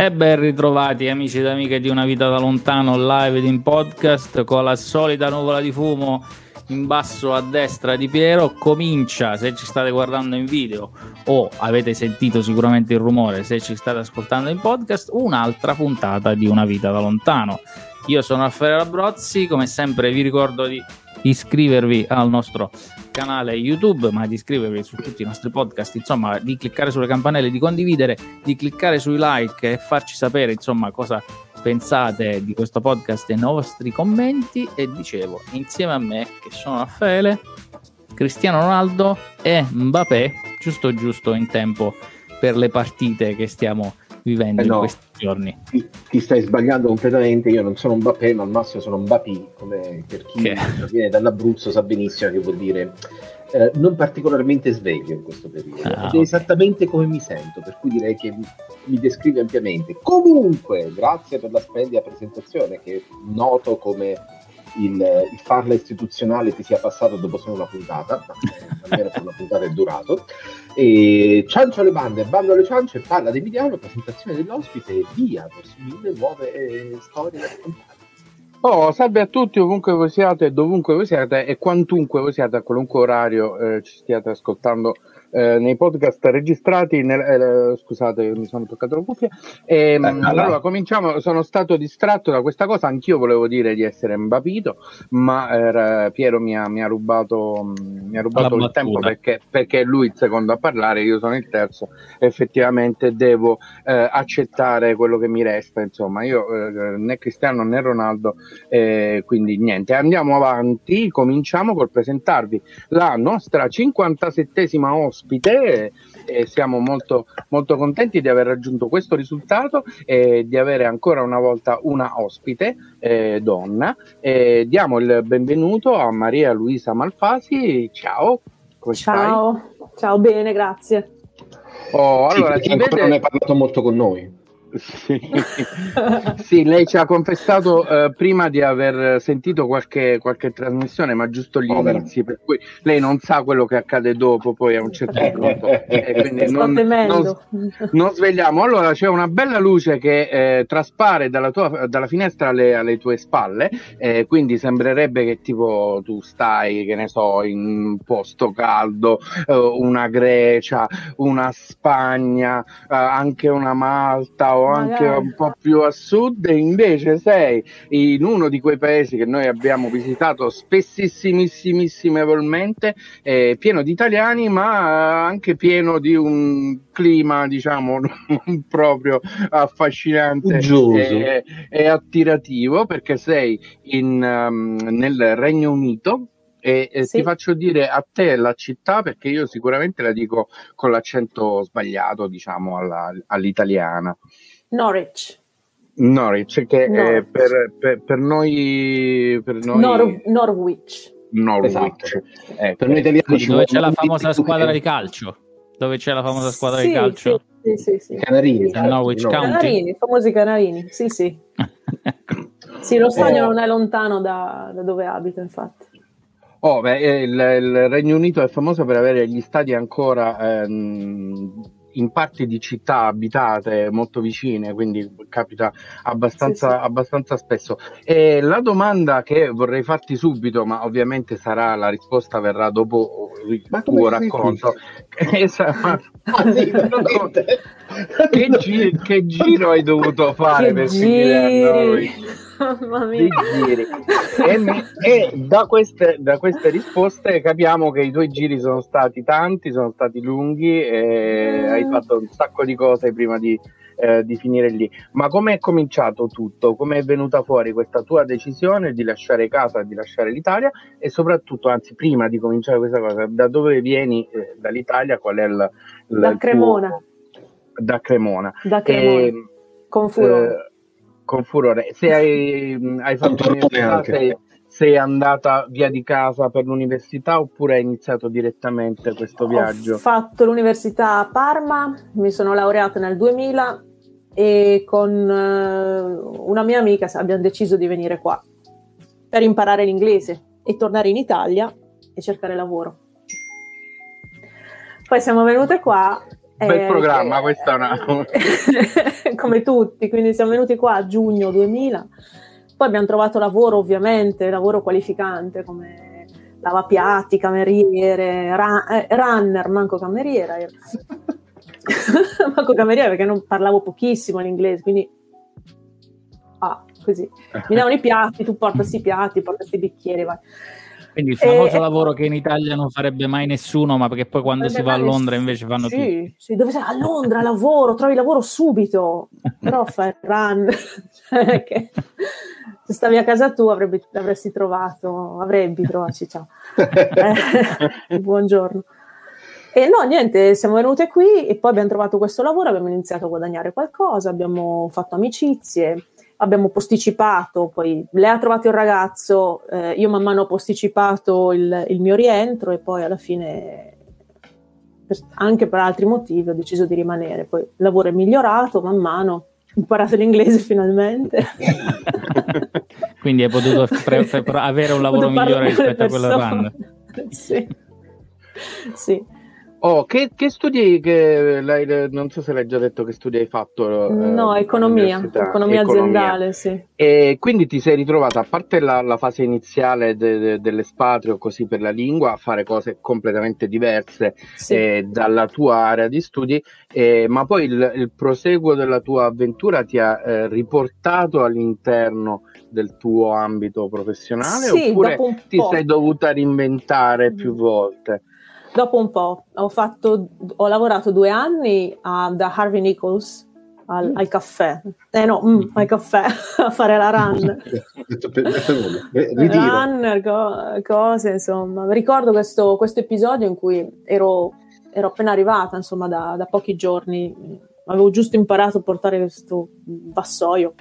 E ben ritrovati amici ed amiche di Una vita da lontano, live ed in podcast, con la solita nuvola di fumo in basso a destra di Piero. Comincia, se ci state guardando in video o avete sentito sicuramente il rumore se ci state ascoltando in podcast, un'altra puntata di Una vita da lontano. Io sono Alfredo Abrozzi, come sempre vi ricordo di iscrivervi al nostro canale YouTube, ma di iscrivervi su tutti i nostri podcast, insomma di cliccare sulle campanelle, di condividere, di cliccare sui like e farci sapere insomma cosa pensate di questo podcast e i vostri commenti. E dicevo, insieme a me che sono Raffaele, Cristiano Ronaldo e Mbappé, giusto in tempo per le partite che stiamo vivendo in questi giorni. Ti stai sbagliando completamente, io non sono un Mbappé, ma al massimo sono un Mbappé, come per chi viene dall'Abruzzo sa benissimo che vuol dire non particolarmente sveglio in questo periodo. Ed è esattamente come mi sento, per cui direi che mi descrive ampiamente. Comunque, grazie per la splendida presentazione, che noto come il farla istituzionale ti sia passato dopo solo una puntata, almeno per una puntata è durato. E ciancio alle bande, bando alle ciance, parla di Emiliano, presentazione dell'ospite e via verso mille nuove storie raccontate. Salve a tutti, ovunque voi siate, dovunque voi siate e quantunque voi siate, a qualunque orario ci stiate ascoltando nei podcast registrati scusate, mi sono toccato la cuffia. Allora cominciamo, sono stato distratto da questa cosa, anch'io volevo dire di essere imbapito, ma Piero mi ha rubato il tempo, perché è lui il secondo a parlare, io sono il terzo, effettivamente devo accettare quello che mi resta, insomma io né Cristiano né Ronaldo, quindi niente, andiamo avanti. Cominciamo col presentarvi la nostra 57esima ospite e siamo molto molto contenti di aver raggiunto questo risultato e di avere ancora una volta una ospite donna. Diamo il benvenuto a Maria Luisa Malfasi. Ciao, come stai? Ciao, bene, grazie. Allora, sì, non hai parlato molto con noi. Sì, lei ci ha confessato prima di aver sentito qualche trasmissione, ma giusto gli inizi, per cui lei non sa quello che accade dopo, poi a un certo punto quindi non svegliamo. Allora c'è una bella luce che traspare dalla finestra alle tue spalle, quindi sembrerebbe che tipo tu stai, che ne so, in un posto caldo, una Grecia, una Spagna, anche una Malta o anche un po' più a sud, e invece sei in uno di quei paesi che noi abbiamo visitato spessissimissimissimamente, pieno di italiani ma anche pieno di un clima diciamo non proprio affascinante e attirativo, perché sei nel Regno Unito. E ti faccio dire a te la città, perché io sicuramente la dico con l'accento sbagliato, diciamo all'italiana. Norwich, che Norwich. Per noi Norwich. Esatto. Per noi italiani, dove c'è la famosa squadra di calcio sì. Canarini, Norwich County. Canarini, famosi Canarini, sì sì, lo stadio non è lontano da dove abito, infatti. Il Regno Unito è famoso per avere gli stadi ancora in parti di città abitate molto vicine, quindi capita abbastanza spesso. E la domanda che vorrei farti subito, ma ovviamente la risposta verrà dopo il tuo racconto. Che giro hai dovuto fare per finire a noi? Mamma mia. E da queste risposte capiamo che i tuoi giri sono stati tanti, sono stati lunghi e hai fatto un sacco di cose prima di finire lì. Ma come è cominciato tutto? Come è venuta fuori questa tua decisione di lasciare casa, di lasciare l'Italia? E soprattutto, anzi prima di cominciare questa cosa, da dove vieni dall'Italia? Qual è da Cremona. Da Cremona. Con furore. Se hai fatto l'università, sei andata via di casa per l'università oppure hai iniziato direttamente questo viaggio? Ho fatto l'università a Parma, mi sono laureata nel 2000 e con una mia amica abbiamo deciso di venire qua per imparare l'inglese e tornare in Italia e cercare lavoro. Poi siamo venute qua Bel programma, questa è una... come tutti, quindi siamo venuti qua a giugno 2000, poi abbiamo trovato lavoro ovviamente, lavoro qualificante come lavapiatti, cameriere, runner, manco cameriera, manco cameriera perché non parlavo pochissimo l'inglese, quindi così, mi davano i piatti, tu portasi i piatti, portasi i bicchieri, vai. Quindi il famoso lavoro che in Italia non farebbe mai nessuno, ma perché poi quando si va a Londra invece fanno tutti. Sì, dove sei? A Londra lavoro, trovi lavoro subito, però fai run, cioè che se stavi a casa tu avrebbe trovato, ciao. Buongiorno. E no, niente, siamo venute qui e poi abbiamo trovato questo lavoro, abbiamo iniziato a guadagnare qualcosa, abbiamo fatto amicizie. Abbiamo posticipato, poi lei ha trovato il ragazzo, io man mano ho posticipato il mio rientro e poi alla fine, anche per altri motivi, ho deciso di rimanere. Poi il lavoro è migliorato man mano, ho imparato l'inglese finalmente. Quindi hai potuto avere un lavoro migliore rispetto a quello random. Sì, sì. Oh, che studi, non so se l'hai già detto che studi hai fatto? No, economia aziendale, sì. E quindi ti sei ritrovata, a parte la fase iniziale dell'espatrio, così per la lingua, a fare cose completamente diverse dalla tua area di studi, ma poi il proseguo della tua avventura ti ha riportato all'interno del tuo ambito professionale, oppure ti sei dovuta reinventare più volte? Dopo un po', ho lavorato 2 anni da Harvey Nichols al caffè. Al caffè, a fare la run. Runner, cose, insomma. Ricordo questo episodio in cui ero appena arrivata, insomma, da pochi giorni. Avevo giusto imparato a portare questo vassoio.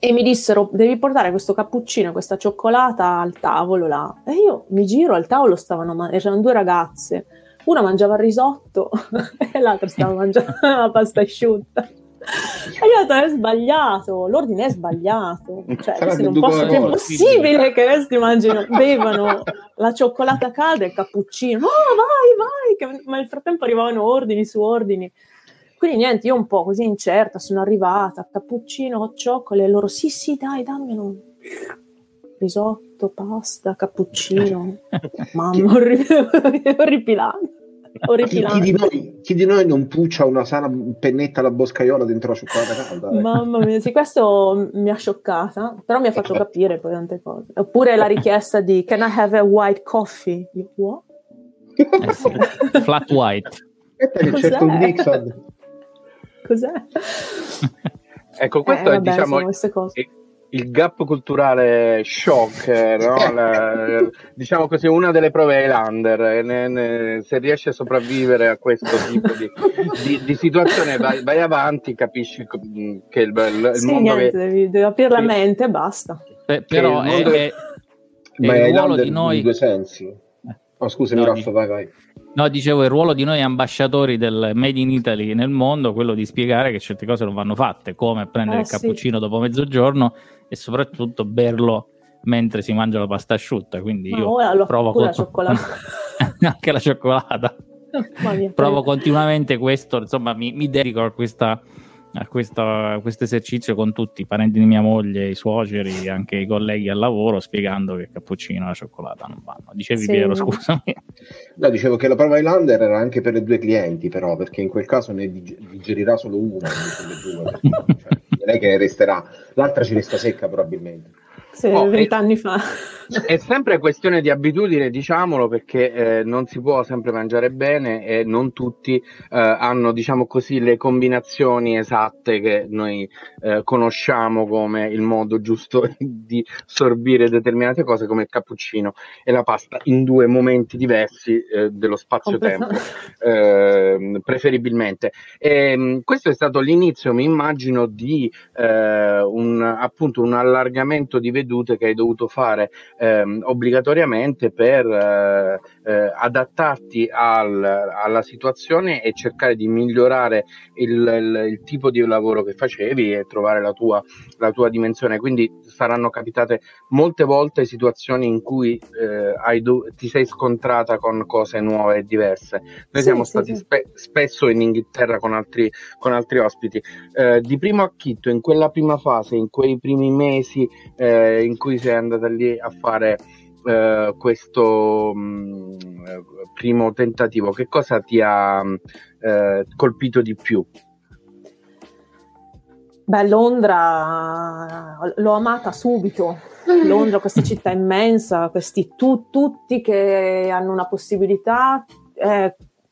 E mi dissero, devi portare questo cappuccino, questa cioccolata al tavolo là. E io mi giro, al tavolo c'erano 2 ragazze, una mangiava il risotto e l'altra stava mangiando la pasta asciutta. E io ho detto, l'ordine è sbagliato. Cioè, è impossibile che questi bevano la cioccolata calda e il cappuccino. No, vai, ma nel frattempo arrivavano ordini su ordini. Quindi niente, io un po' così incerta sono arrivata, cappuccino, cioccolate, e loro sì, dai, dammelo. Risotto, pasta, cappuccino. Mamma, orripilante. Chi di noi non puccia una sana pennetta alla boscaiola dentro la cioccolata calda? Mamma mia, sì, questo mi ha scioccata, però mi ha fatto capire poi tante cose. Oppure la richiesta di can I have a white coffee? Io, what? Flat white. Cos'è? Ecco, questo è, diciamo, il gap culturale shock, no? Diciamo così, una delle prove Highlander. Se riesci a sopravvivere a questo tipo di situazione, vai avanti, capisci che il mondo... devi aprire la mente e basta. Però è il ruolo di noi... in 2 sensi. Oh, scusami, no, Raffa, vai. No, dicevo, il ruolo di noi ambasciatori del Made in Italy nel mondo, quello di spiegare che certe cose non vanno fatte, come prendere il cappuccino dopo mezzogiorno e soprattutto berlo mentre si mangia la pasta asciutta. Quindi io provo con la cioccolata. Anche la cioccolata. Provo continuamente questo, insomma, mi dedico a questo esercizio con tutti i parenti di mia moglie, i suoceri, anche i colleghi al lavoro, spiegando che il cappuccino e la cioccolata non vanno. Dicevi Piero, scusami. No, dicevo che la prova Highlander era anche per le 2 clienti, però, perché in quel caso ne digerirà solo una delle 2, perché, cioè, non è che resterà, l'altra ci resta secca probabilmente. Sì, 20 anni fa. È sempre questione di abitudine, diciamolo, perché non si può sempre mangiare bene e non tutti hanno, diciamo così, le combinazioni esatte che noi conosciamo come il modo giusto di sorbire determinate cose, come il cappuccino e la pasta, in 2 momenti diversi dello spazio-tempo, preferibilmente. E, questo è stato l'inizio, mi immagino, di un allargamento di vedute che hai dovuto fare obbligatoriamente per adattarti alla situazione e cercare di migliorare il tipo di lavoro che facevi e trovare la tua dimensione. Quindi saranno capitate molte volte situazioni in cui ti sei scontrata con cose nuove e diverse. Noi siamo stati spesso in Inghilterra con altri ospiti. Di primo acchitto, in quella prima fase, in quei primi mesi in cui sei andata lì a fare questo primo tentativo, che cosa ti ha colpito di più? Beh, Londra l'ho amata subito. Londra, questa città immensa, questi tutti che hanno una possibilità,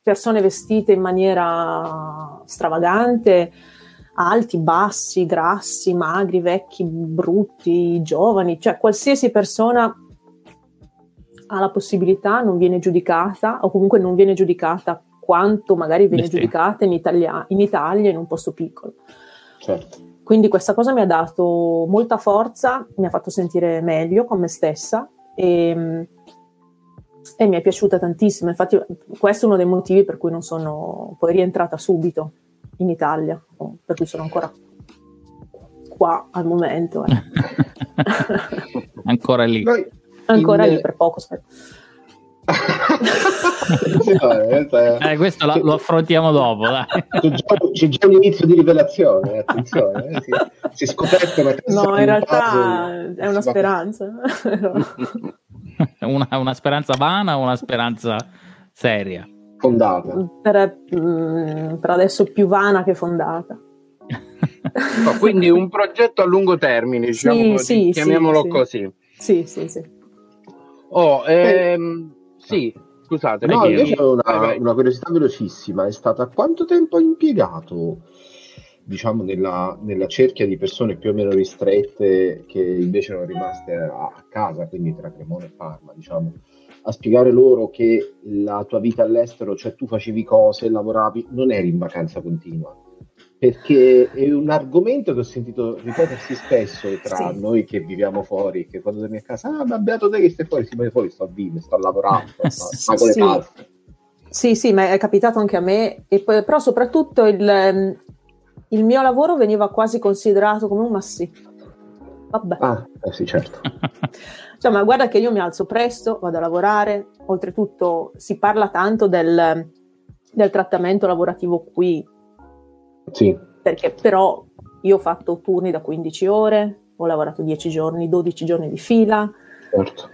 persone vestite in maniera stravagante, alti, bassi, grassi, magri, vecchi, brutti, giovani, cioè qualsiasi persona ha la possibilità, non viene giudicata, o comunque non viene giudicata quanto magari viene giudicata in Italia in un posto piccolo. Certo. Quindi questa cosa mi ha dato molta forza, mi ha fatto sentire meglio con me stessa e mi è piaciuta tantissimo. Infatti questo è uno dei motivi per cui non sono poi rientrata subito in Italia, per cui sono ancora qua al momento. Ancora lì. Ancora lì per poco, aspetta. Questo lo affrontiamo dopo, dai. C'è già un inizio di rivelazione, attenzione, si è scoperto una cosa. No, in realtà è una speranza. una speranza vana o una speranza seria? Fondata. Per adesso più vana che fondata. No, quindi un progetto a lungo termine, diciamo, chiamiamolo così. Sì. Oh, sì, scusate. No, invece una curiosità velocissima è stata: quanto tempo hai impiegato, diciamo, nella cerchia di persone più o meno ristrette che invece erano rimaste a casa, quindi tra Cremona e Parma, diciamo, a spiegare loro che la tua vita all'estero, cioè tu facevi cose, lavoravi, non eri in vacanza continua? Perché è un argomento che ho sentito ripetersi spesso tra noi che viviamo fuori, che quando torni a casa, ma beato te che stai fuori, sì, ma fuori sto a vivere, sto lavorando, sto con le palme. Sì, ma è capitato anche a me, e poi, però soprattutto il mio lavoro veniva quasi considerato come un massiccio. Vabbè. Ah, sì, certo. Cioè, ma guarda che io mi alzo presto, vado a lavorare, oltretutto si parla tanto del trattamento lavorativo qui. Sì. Perché però io ho fatto turni da 15 ore, ho lavorato 10 giorni, 12 giorni di fila. Certo.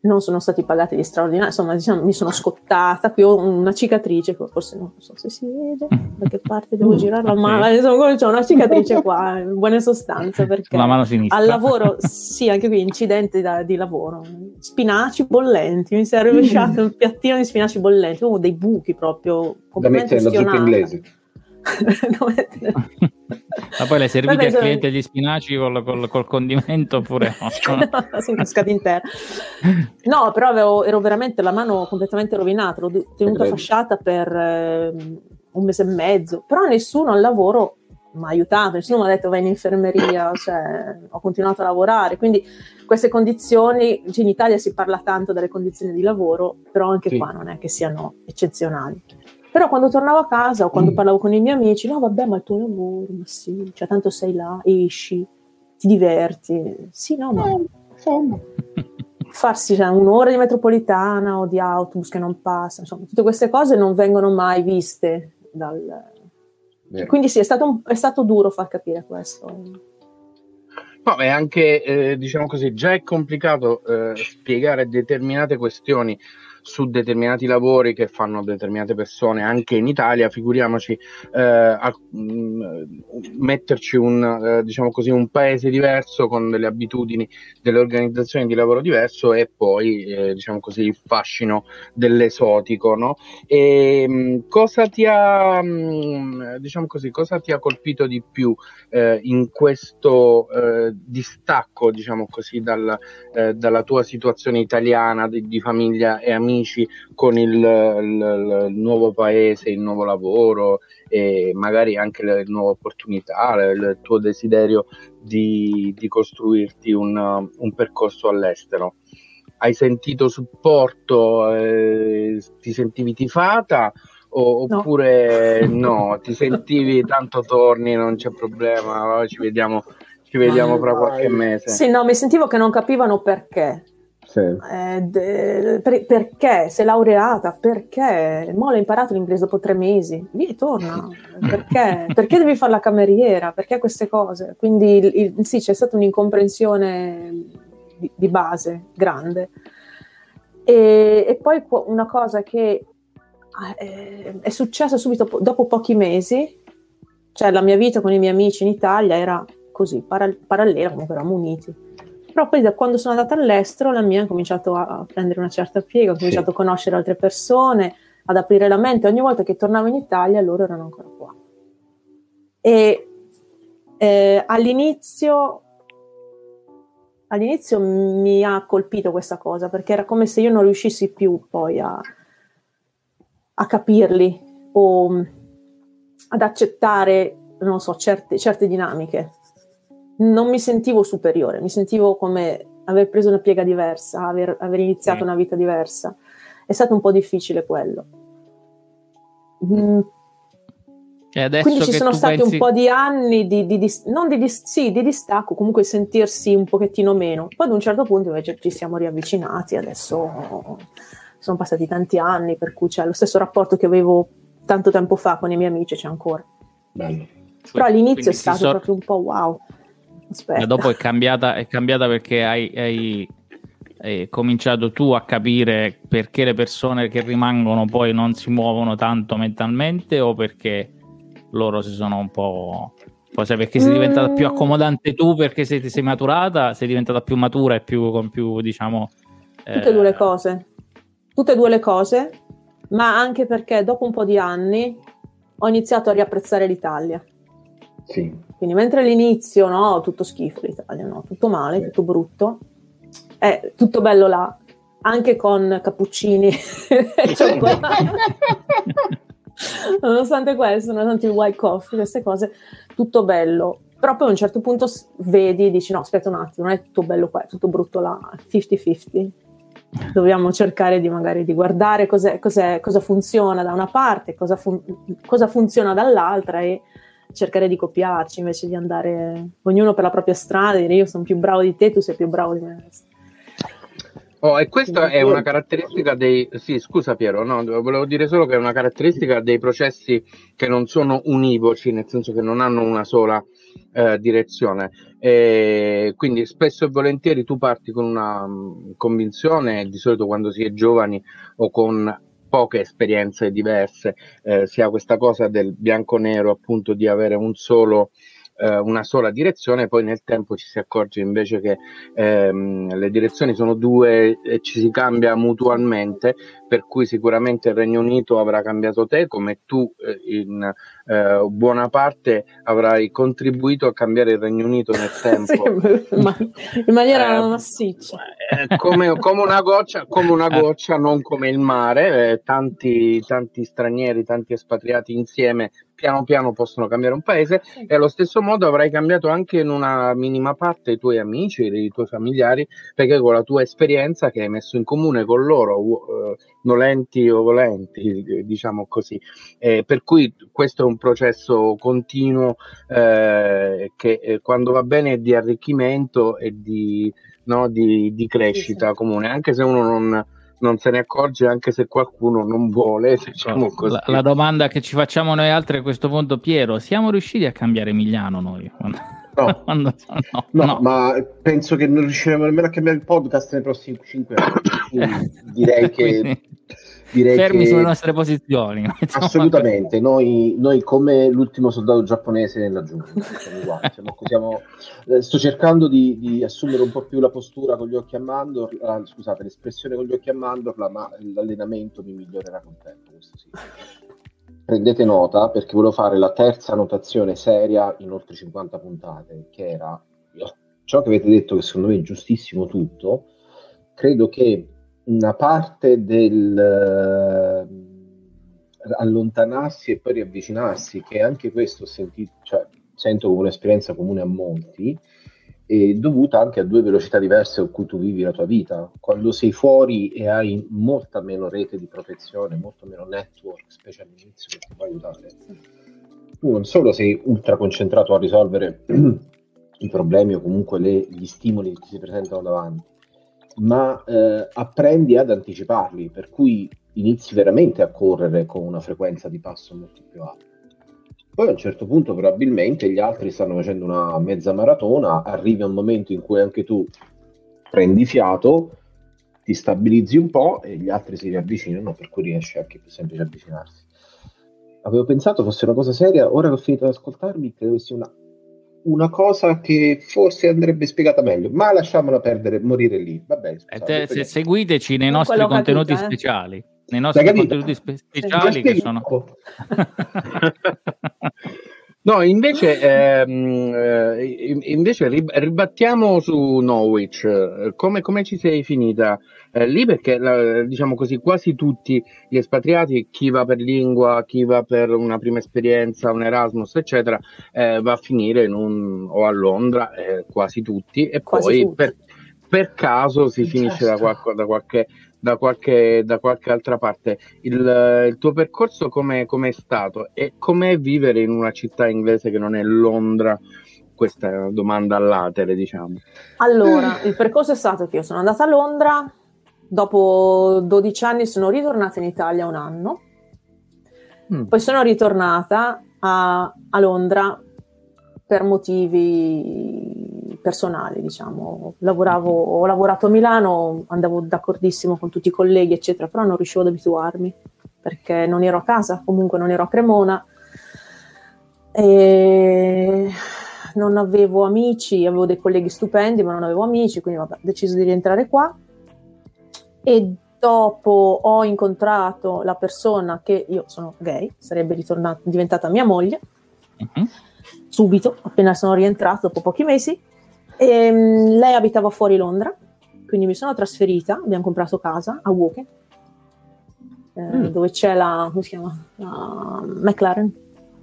Non sono stati pagati gli straordinari, insomma, diciamo, mi sono scottata, qui ho una cicatrice, forse non so se si vede da che parte devo girare la mano, insomma, c'ho una cicatrice qua, in buona sostanza, perché la mano sinistra. Al lavoro, sì, anche qui incidente di lavoro, spinaci bollenti, mi si è rovesciato un piattino di spinaci bollenti, come dei buchi proprio, completamente ustionata. Ma poi l'hai serviti al cliente gli spinaci col condimento oppure no? Sono cascata in terra. No, però ero veramente la mano completamente rovinata, l'ho tenuta fasciata per un mese e mezzo, però nessuno al lavoro mi ha aiutato, nessuno mi ha detto vai in infermeria, cioè, ho continuato a lavorare. Quindi queste condizioni, cioè, in Italia si parla tanto delle condizioni di lavoro, però anche qua non è che siano eccezionali. Però quando tornavo a casa o quando parlavo con i miei amici, no vabbè, ma il tuo lavoro, ma sì, cioè tanto sei là, esci, ti diverti, sì, no, ma insomma, farsi, cioè, un'ora di metropolitana o di autobus che non passa, insomma, tutte queste cose non vengono mai viste quindi sì, è stato duro far capire questo. No, è anche, diciamo così, già è complicato spiegare determinate questioni su determinati lavori che fanno determinate persone anche in Italia, figuriamoci metterci diciamo così, un paese diverso con delle abitudini, delle organizzazioni di lavoro diverso e poi diciamo così il fascino dell'esotico, no? E cosa ti ha colpito di più in questo distacco, diciamo così, dalla tua situazione italiana di famiglia e amici con il nuovo paese, il nuovo lavoro e magari anche le nuove opportunità, il tuo desiderio di costruirti un percorso all'estero? hai sentito supporto, ti sentivi tifata oppure no, ti sentivi tanto torni, non c'è problema, ci vediamo fra qualche mese. Sì, no, mi sentivo che non capivano perché. Sì. Perché sei laureata? Perché? Mo l'ho imparato l'inglese dopo 3 mesi. Via, torna. Perché? Perché devi fare la cameriera? Perché queste cose? Quindi sì, c'è stata un'incomprensione di base grande. E poi una cosa che è successa subito dopo pochi mesi, cioè la mia vita con i miei amici in Italia era così, parallela, comunque eravamo uniti. Però poi da quando sono andata all'estero la mia ha cominciato a prendere una certa piega, ho cominciato a conoscere altre persone, ad aprire la mente. Ogni volta che tornavo in Italia loro erano ancora qua. E all'inizio mi ha colpito questa cosa, perché era come se io non riuscissi più poi a capirli o ad accettare, non so, certe dinamiche. Non mi sentivo superiore, mi sentivo come aver preso una piega diversa, aver iniziato una vita diversa. È stato un po' difficile quello. E adesso quindi ci sono stati un po' di anni di distacco, comunque sentirsi un pochettino meno. Poi ad un certo punto invece ci siamo riavvicinati, adesso sono passati tanti anni, per cui c'è lo stesso rapporto che avevo tanto tempo fa con i miei amici, c'è ancora. Bello. Però all'inizio è stato proprio un po' wow. Aspetta. E dopo è cambiata perché hai cominciato tu a capire perché le persone che rimangono poi non si muovono tanto mentalmente, o perché loro si sono un po'... Cioè, perché sei diventata più accomodante tu, perché sei maturata, sei diventata più matura e con più diciamo... Tutte e due le cose, ma anche perché dopo un po' di anni ho iniziato a riapprezzare l'Italia. Sì. Quindi mentre all'inizio no, tutto schifo l'Italia, no, tutto male, tutto brutto, è tutto bello là, anche con cappuccini e cioccolati. Nonostante questo, nonostante il white coffee, queste cose, tutto bello. Però poi a un certo punto vedi e dici no, aspetta un attimo, non è tutto bello qua, è tutto brutto là, 50-50. Dobbiamo cercare di magari di guardare cosa funziona da una parte, cosa funziona dall'altra, e cercare di copiarci invece di andare ognuno per la propria strada, dire io sono più bravo di te, tu sei più bravo di me. E questa è una caratteristica dei... Sì, scusa Piero, no, volevo dire solo che è una caratteristica dei processi che non sono univoci, nel senso che non hanno una sola direzione. E quindi spesso e volentieri tu parti con una convinzione, di solito quando si è giovani o con poche esperienze diverse, sia questa cosa del bianco-nero, appunto, di avere una sola direzione. Poi nel tempo ci si accorge invece che le direzioni sono due e ci si cambia mutualmente, per cui sicuramente il Regno Unito avrà cambiato te, come tu in buona parte avrai contribuito a cambiare il Regno Unito nel tempo. Sì, in maniera massiccia, come una goccia, non come il mare, tanti stranieri, tanti espatriati insieme piano piano possono cambiare un paese, e allo stesso modo avrai cambiato anche in una minima parte i tuoi amici, i tuoi familiari, perché con la tua esperienza che hai messo in comune con loro, nolenti o volenti, diciamo così, per cui questo è un processo continuo che quando va bene è di arricchimento e di crescita comune, anche se uno non se ne accorge, anche se qualcuno non vuole, diciamo così. La domanda che ci facciamo noi altri a questo punto, Piero: siamo riusciti a cambiare Emiliano noi? No, ma penso che non riusciremo nemmeno a cambiare il podcast nei prossimi 5 anni. Direi che fermi sulle nostre posizioni, assolutamente. Noi come l'ultimo soldato giapponese nella giungla, sto cercando di assumere un po' più la postura con gli occhi a mandorla, scusate l'espressione, con gli occhi a mandorla, ma l'allenamento mi migliorerà col tempo, questo sì. Prendete nota, perché volevo fare la terza notazione seria in oltre 50 puntate, che era ciò che avete detto, che secondo me è giustissimo tutto. Credo che una parte del allontanarsi e poi riavvicinarsi, che anche questo sento come un'esperienza comune a molti, è dovuta anche a due velocità diverse con cui tu vivi la tua vita. Quando sei fuori e hai molta meno rete di protezione, molto meno network, specie all'inizio, che ti può aiutare, tu non solo sei ultra concentrato a risolvere i problemi o comunque gli stimoli che ti si presentano davanti, ma apprendi ad anticiparli, per cui inizi veramente a correre con una frequenza di passo molto più alta. Poi a un certo punto probabilmente gli altri stanno facendo una mezza maratona, arrivi a un momento in cui anche tu prendi fiato, ti stabilizzi un po' e gli altri si riavvicinano, per cui riesci anche più semplice avvicinarsi. Avevo pensato fosse una cosa seria, ora che ho finito di ascoltarmi credo sia una cosa che forse andrebbe spiegata meglio, ma lasciamola perdere, morire lì. Va bene, scusate, seguiteci nei nostri contenuti speciali. Nei nostri contenuti speciali che sono no, invece ribattiamo su Norwich, come ci sei finita lì, perché diciamo così quasi tutti gli espatriati, chi va per lingua, chi va per una prima esperienza, un Erasmus eccetera, va a finire o a Londra, quasi tutti, e quasi poi tutti. Per caso si finisce da qualche altra parte. Il tuo percorso come è stato, e com'è vivere in una città inglese che non è Londra? Questa è una domanda a latere, diciamo. Allora, il percorso è stato che io sono andata a Londra, dopo 12 anni sono ritornata in Italia un anno, poi sono ritornata a Londra per motivi personali, diciamo. Ho lavorato a Milano, andavo d'accordissimo con tutti i colleghi, eccetera, però non riuscivo ad abituarmi, perché non ero a casa, comunque non ero a Cremona, e non avevo amici, avevo dei colleghi stupendi, ma non avevo amici, quindi vabbè, ho deciso di rientrare qua, e dopo ho incontrato la persona che, io sono gay, sarebbe diventata mia moglie, subito, appena sono rientrato, dopo pochi mesi, e lei abitava fuori Londra, quindi mi sono trasferita, abbiamo comprato casa a Woking, dove c'è come si chiama? La McLaren,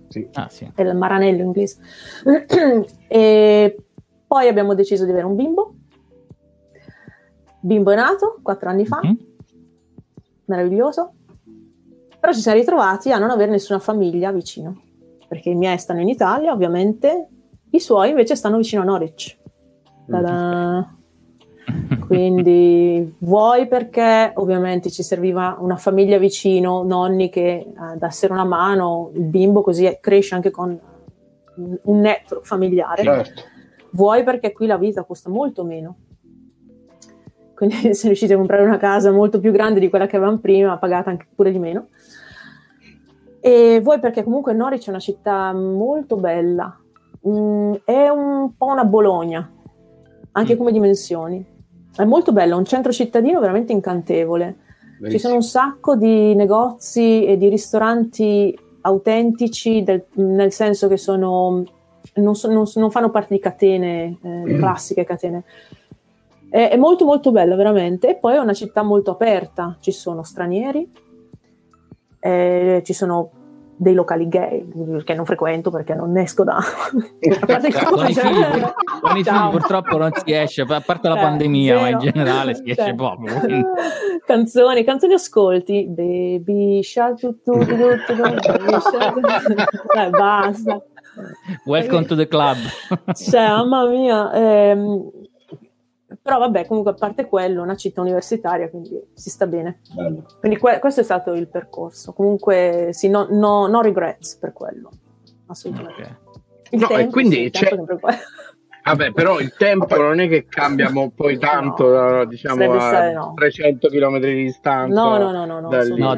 sì. Ah, sì. È il maranello inglese. E poi abbiamo deciso di avere un bimbo. Il bimbo è nato 4 anni fa, meraviglioso, però ci siamo ritrovati a non avere nessuna famiglia vicino, perché i miei stanno in Italia, ovviamente, i suoi invece stanno vicino a Norwich. Ta-da! Quindi vuoi perché ovviamente ci serviva una famiglia vicino, nonni che dassero una mano, il bimbo così cresce anche con un network familiare, certo. Vuoi perché qui la vita costa molto meno, quindi siamo riusciti a comprare una casa molto più grande di quella che avevamo prima, pagata anche pure di meno. E vuoi perché comunque Norwich è una città molto bella, è un po' una Bologna, anche come dimensioni. È molto bella, un centro cittadino veramente incantevole. Bellissimo. Ci sono un sacco di negozi e di ristoranti autentici, nel senso che non fanno parte di catene, classiche catene. È molto molto bella, veramente. E poi è una città molto aperta, ci sono stranieri, ci sono dei locali gay, perché non frequento, perché non esco da a parte con i figli purtroppo non si esce, a parte la pandemia, zero. Ma in generale si esce poco. Canzoni ascolti, baby shark, basta, welcome to the club, cioè mamma mia. Però vabbè, comunque a parte quello, una città universitaria, quindi si sta bene. Bello. Quindi questo è stato il percorso. Comunque sì, no regrets per quello, assolutamente. Okay. Vabbè, però il tempo non è che cambia poi tanto, no, diciamo a 300 km di distanza. No,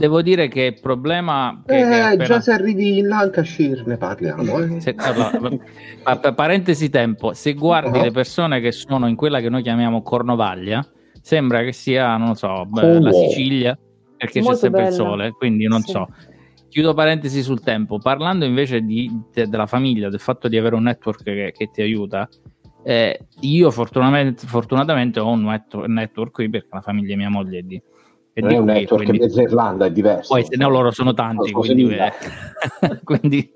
devo dire che il problema che appena... già se arrivi in Lancashire ne parliamo, parentesi tempo, se guardi le persone che sono in quella che noi chiamiamo Cornovaglia, sembra che sia, non so, la Sicilia, perché molto c'è sempre bello. Il sole, quindi non so. Chiudo parentesi sul tempo, parlando invece della famiglia, del fatto di avere un network che ti aiuta. Io fortunatamente ho un network qui, perché la famiglia mia moglie è di qui, un network, quindi, in Irlanda è diverso. Poi se no loro sono tanti, quindi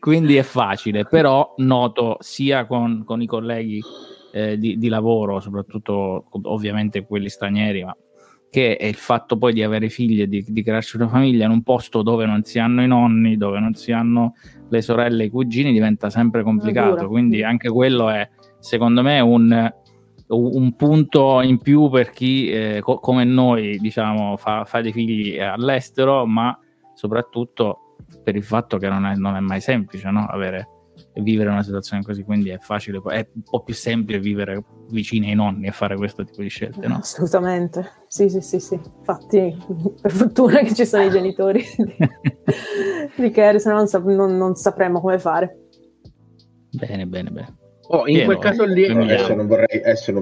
quindi è facile, però noto sia con i colleghi di lavoro, soprattutto ovviamente quelli stranieri, ma che è il fatto poi di avere figli e di crearsi una famiglia in un posto dove non si hanno i nonni, dove non si hanno le sorelle e i cugini, diventa sempre complicato, quindi anche quello è, secondo me, un punto in più per chi come noi, diciamo, fa dei figli all'estero, ma soprattutto per il fatto che non è mai semplice, no? Vivere una situazione così, quindi è facile, è un po' più semplice vivere vicini ai nonni e fare questo tipo di scelte, no? Assolutamente, sì, infatti per fortuna che ci sono i genitori di Carrie, se no non sapremmo come fare. Bene. Oh, in quel caso lì adesso non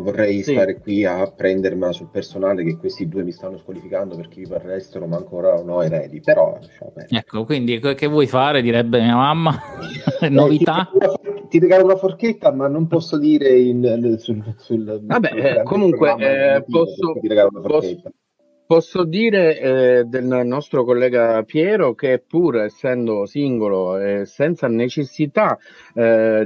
vorrei sì, stare qui a prendermela sul personale che questi due mi stanno squalificando perché vivo all'estero ma ancora non ho eredi, però ecco, quindi che vuoi fare, direbbe mia mamma. Novità, ti regalo una forchetta ma non posso dire sul vabbè, comunque posso dire del nostro collega Piero che, pur essendo singolo e senza necessità,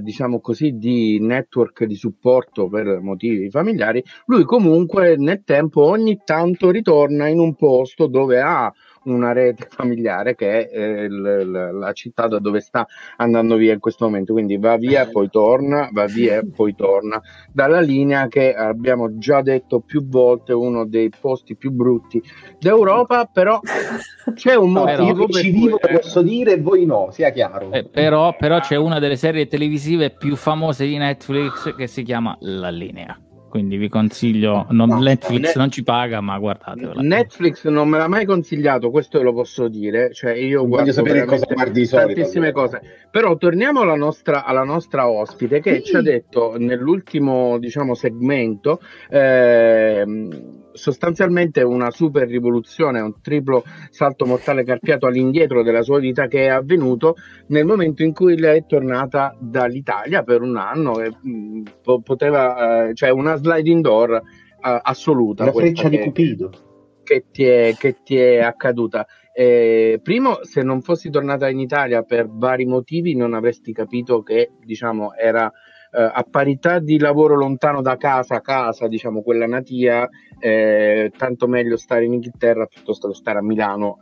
diciamo così, di network di supporto per motivi familiari, lui comunque nel tempo ogni tanto ritorna in un posto dove ha una rete familiare, che è la città da dove sta andando via in questo momento, quindi va via e poi torna, dalla linea, che abbiamo già detto più volte uno dei posti più brutti d'Europa, però c'è un motivo per ci vivo, posso dire, voi no, sia chiaro, però c'è una delle serie televisive più famose di Netflix che si chiama La Linea, quindi vi consiglio, Netflix non ci paga, ma guardatevela. Netflix non me l'ha mai consigliato, questo lo posso dire, cioè io voglio sapere cosa guardi di solito, tantissime cose. Però torniamo alla nostra ospite che sì, ci ha detto nell'ultimo, diciamo, segmento sostanzialmente una super rivoluzione, un triplo salto mortale carpiato all'indietro della sua vita, che è avvenuto nel momento in cui lei è tornata dall'Italia per un anno e poteva, cioè una sliding door assoluta, la freccia di Cupido che ti è accaduta. Primo, se non fossi tornata in Italia per vari motivi non avresti capito che, diciamo, era a parità di lavoro lontano da casa, diciamo quella natia, tanto meglio stare in Inghilterra piuttosto che stare a Milano.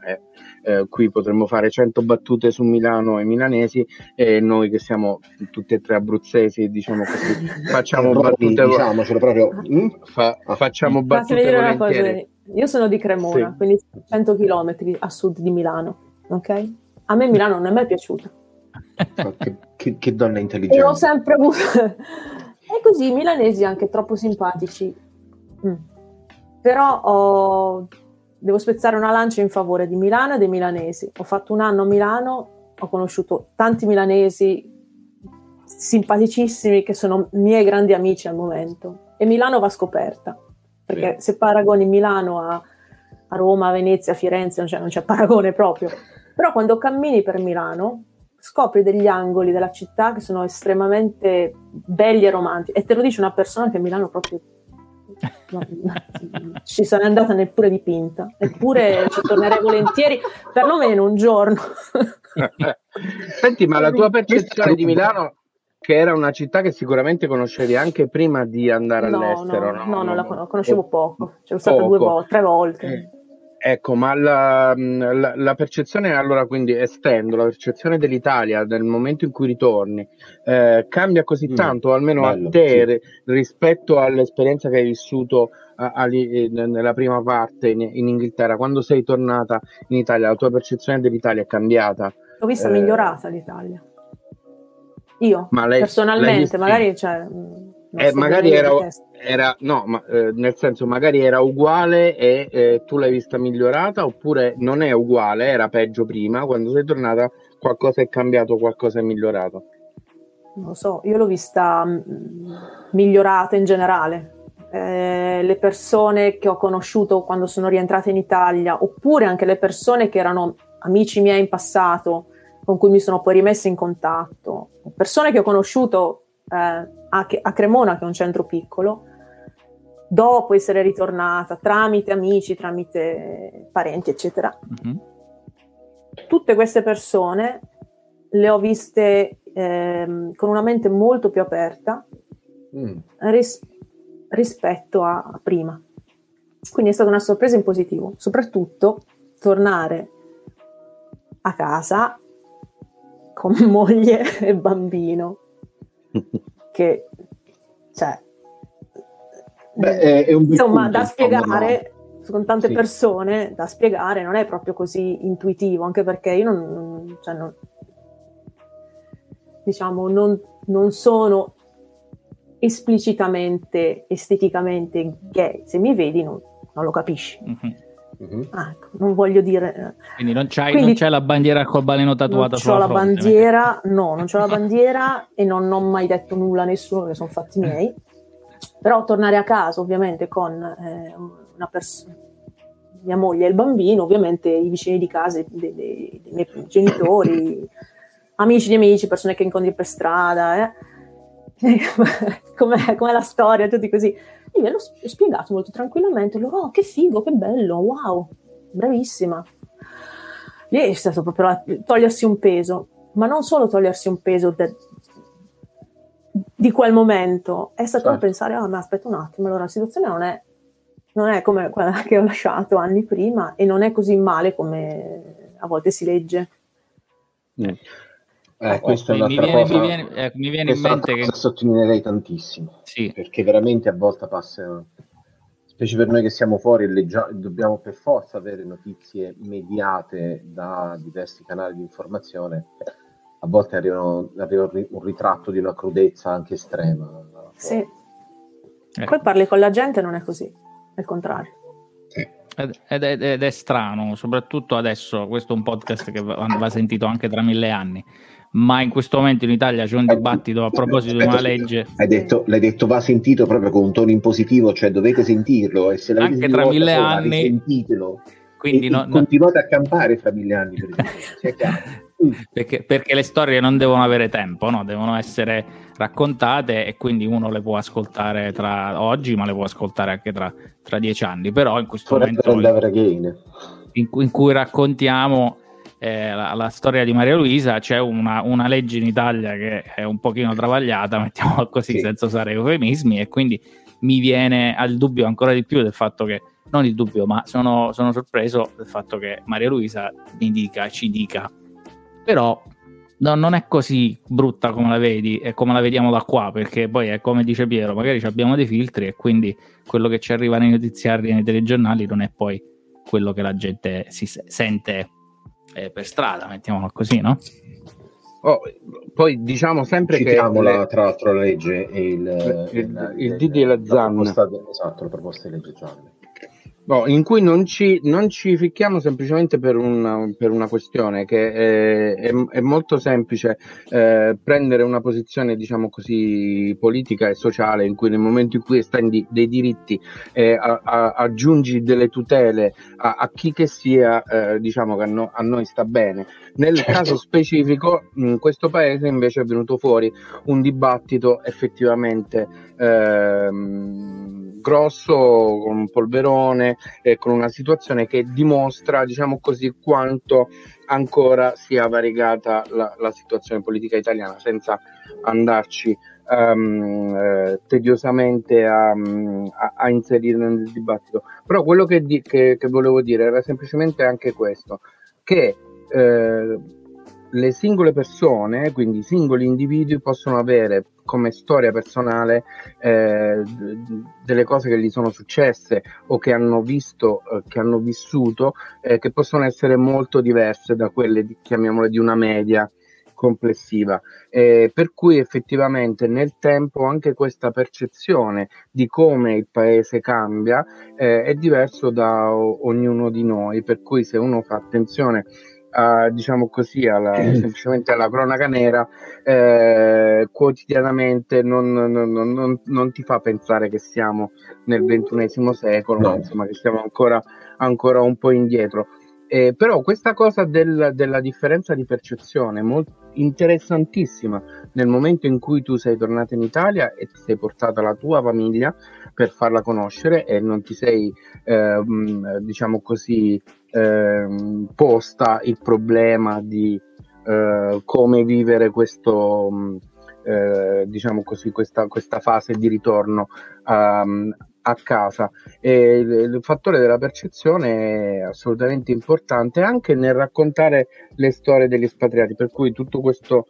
Qui potremmo fare 100 battute su Milano e milanesi, e noi che siamo tutti e tre abruzzesi, diciamo così, facciamo battute, diciamocelo proprio, facciamo battute volentieri. Io sono di Cremona, sì, quindi 100 chilometri a sud di Milano, ok? A me Milano non è mai piaciuta. Che donna intelligente. L'ho sempre avuto. E così i milanesi anche troppo simpatici. Però devo spezzare una lancia in favore di Milano e dei milanesi. Ho fatto un anno a Milano, ho conosciuto tanti milanesi simpaticissimi che sono miei grandi amici al momento. E Milano va scoperta, perché se paragoni Milano a Roma, a Venezia, a Firenze, non c'è paragone proprio. Però quando cammini per Milano scopri degli angoli della città che sono estremamente belli e romantici, e te lo dice una persona che a Milano proprio ci sono andata neppure dipinta, eppure ci tornerei volentieri perlomeno un giorno. Senti, ma la tua percezione di Milano, che era una città che sicuramente conoscevi anche prima di andare all'estero, no, la conoscevo poco, c'ero stata 3 volte. Ecco, ma la percezione, allora, quindi estendo la percezione dell'Italia nel momento in cui ritorni, cambia così tanto, almeno bello, a te, rispetto all'esperienza che hai vissuto nella prima parte in Inghilterra. Quando sei tornata in Italia, la tua percezione dell'Italia è cambiata? L'ho vista migliorata l'Italia. Io, ma personalmente, magari... Cioè, magari era no, ma nel senso, magari era uguale e tu l'hai vista migliorata, oppure non è uguale, era peggio prima, quando sei tornata qualcosa è cambiato, qualcosa è migliorato? Non lo so, io l'ho vista migliorata in generale. Le persone che ho conosciuto quando sono rientrata in Italia, oppure anche le persone che erano amici miei in passato con cui mi sono poi rimessa in contatto, persone che ho conosciuto a Cremona, che è un centro piccolo, dopo essere ritornata, tramite amici, tramite parenti, eccetera. Tutte queste persone le ho viste con una mente molto più aperta rispetto a prima. Quindi è stata una sorpresa in positivo, soprattutto tornare a casa con moglie e bambino, che cioè è un insomma punto, da spiegare, no? Con tante persone da spiegare non è proprio così intuitivo, anche perché io non sono esplicitamente esteticamente gay. Se mi vedi non lo capisci. Mm-hmm. Ah, non voglio dire, quindi non c'è la bandiera col baleno tatuata sulla fronte. Non c'ho la bandiera e non ho mai detto nulla a nessuno, che sono fatti miei. Però tornare a casa ovviamente con una persona, mia moglie e il bambino, ovviamente i vicini di casa, dei miei genitori, amici di amici, persone che incontri per strada, com'è la storia, tutti così. E me l'ho spiegato molto tranquillamente. Oh, che figo, che bello, wow, bravissima. Lì è stato proprio togliersi un peso, ma non solo togliersi un peso di quel momento, è stato pensare, ma aspetta un attimo, allora la situazione non è come quella che ho lasciato anni prima e non è così male come a volte si legge. Questa è un'altra cosa. Mi viene in mente che sottolineerei tantissimo, sì, perché veramente a volte passa, specie per noi che siamo fuori e dobbiamo per forza avere notizie mediate da diversi canali di informazione, a volte arriva un ritratto di una crudezza anche estrema. Sì. Poi parli con la gente, non è così, è il contrario. Ed è strano, soprattutto adesso. Questo è un podcast che va sentito anche tra 1000 anni, ma in questo momento in Italia c'è un dibattito a proposito di una legge. L'hai detto va sentito proprio con un tono impositivo, cioè dovete sentirlo, e se l'avete anche tra 1000 anni sentitelo, quindi continuate a campare fra 1000 anni, perché le storie non devono avere tempo, no? Devono essere raccontate, e quindi uno le può ascoltare tra oggi, ma le può ascoltare anche tra 10 anni. Però in questo momento in cui raccontiamo la storia di Maria Luisa, c'è una legge in Italia che è un pochino travagliata, mettiamola così, senza usare eufemismi, e quindi mi viene al dubbio ancora di più del fatto che, non il dubbio, ma sono sorpreso del fatto che Maria Luisa ci dica però no, non è così brutta come la vedi e come la vediamo da qua, perché poi è come dice Piero, magari abbiamo dei filtri e quindi quello che ci arriva nei notiziari e nei telegiornali non è poi quello che la gente si sente per strada, mettiamolo così, no? Poi diciamo sempre citiamola, che tra l'altro la legge e il DDL Zan, esatto, la proposta di legge Zan. No, in cui non ci ficchiamo semplicemente per una questione che è molto semplice, prendere una posizione, diciamo così, politica e sociale, in cui nel momento in cui estendi dei diritti aggiungi delle tutele a chi che sia, diciamo che a noi sta bene. Nel caso specifico, in questo paese invece è venuto fuori un dibattito effettivamente grosso, con un polverone, con una situazione che dimostra, diciamo così, quanto ancora sia variegata la situazione politica italiana, senza andarci tediosamente a inserire nel dibattito. Però quello che volevo dire era semplicemente anche questo, che le singole persone, quindi i singoli individui, possono avere come storia personale delle cose che gli sono successe o che hanno visto, che hanno vissuto, che possono essere molto diverse da quelle, chiamiamole, di una media complessiva, per cui effettivamente nel tempo anche questa percezione di come il paese cambia è diverso da ognuno di noi, per cui se uno fa attenzione diciamo così semplicemente alla cronaca nera quotidianamente non ti fa pensare che siamo nel XXI secolo, no, insomma, che siamo ancora un po' indietro, però questa cosa della differenza di percezione è molto interessantissima. Nel momento in cui tu sei tornata in Italia e ti sei portata la tua famiglia per farla conoscere e non ti sei diciamo così posta il problema come vivere questo, diciamo così, questa fase di ritorno a casa. E il fattore della percezione è assolutamente importante anche nel raccontare le storie degli espatriati, per cui tutto questo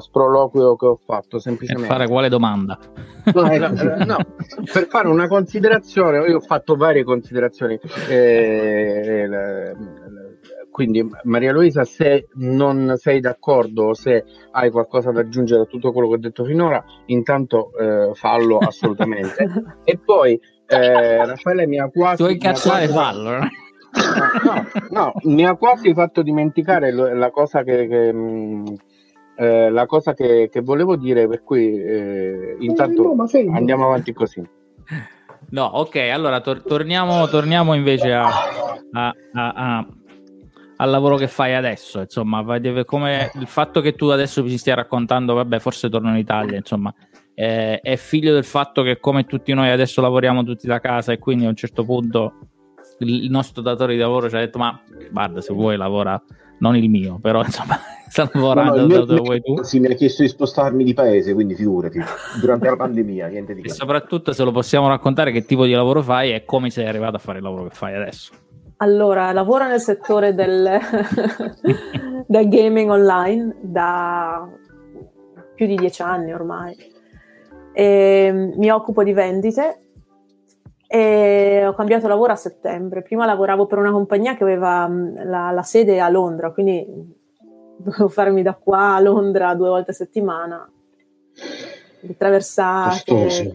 sproloquio che ho fatto semplicemente per fare quale domanda? No, per fare una considerazione. Io ho fatto varie considerazioni, quindi Maria Luisa, se non sei d'accordo o se hai qualcosa da aggiungere a tutto quello che ho detto finora, intanto fallo assolutamente. E poi Raffaele mi ha quasi... Tu vuoi incazzare, fallo? No, mi ha quasi fatto dimenticare la cosa che volevo dire, per cui intanto andiamo avanti così. No, ok, allora torniamo invece al lavoro che fai adesso, insomma, come il fatto che tu adesso mi stia raccontando, vabbè, forse torno in Italia, insomma, è figlio del fatto che come tutti noi adesso lavoriamo tutti da casa, e quindi a un certo punto il nostro datore di lavoro ci ha detto: ma guarda, se vuoi lavora, non il mio, però insomma... No, dove vuoi tu. Sì, mi ha chiesto di spostarmi di paese, quindi figurati, durante la pandemia, niente di che. E soprattutto se lo possiamo raccontare, che tipo di lavoro fai e come sei arrivato a fare il lavoro che fai adesso. Allora, lavoro nel settore del gaming online da più di 10 anni ormai. E mi occupo di vendite e ho cambiato lavoro a settembre. Prima lavoravo per una compagnia che aveva la sede a Londra, quindi dovevo farmi da qua a Londra 2 volte a settimana, di traversate,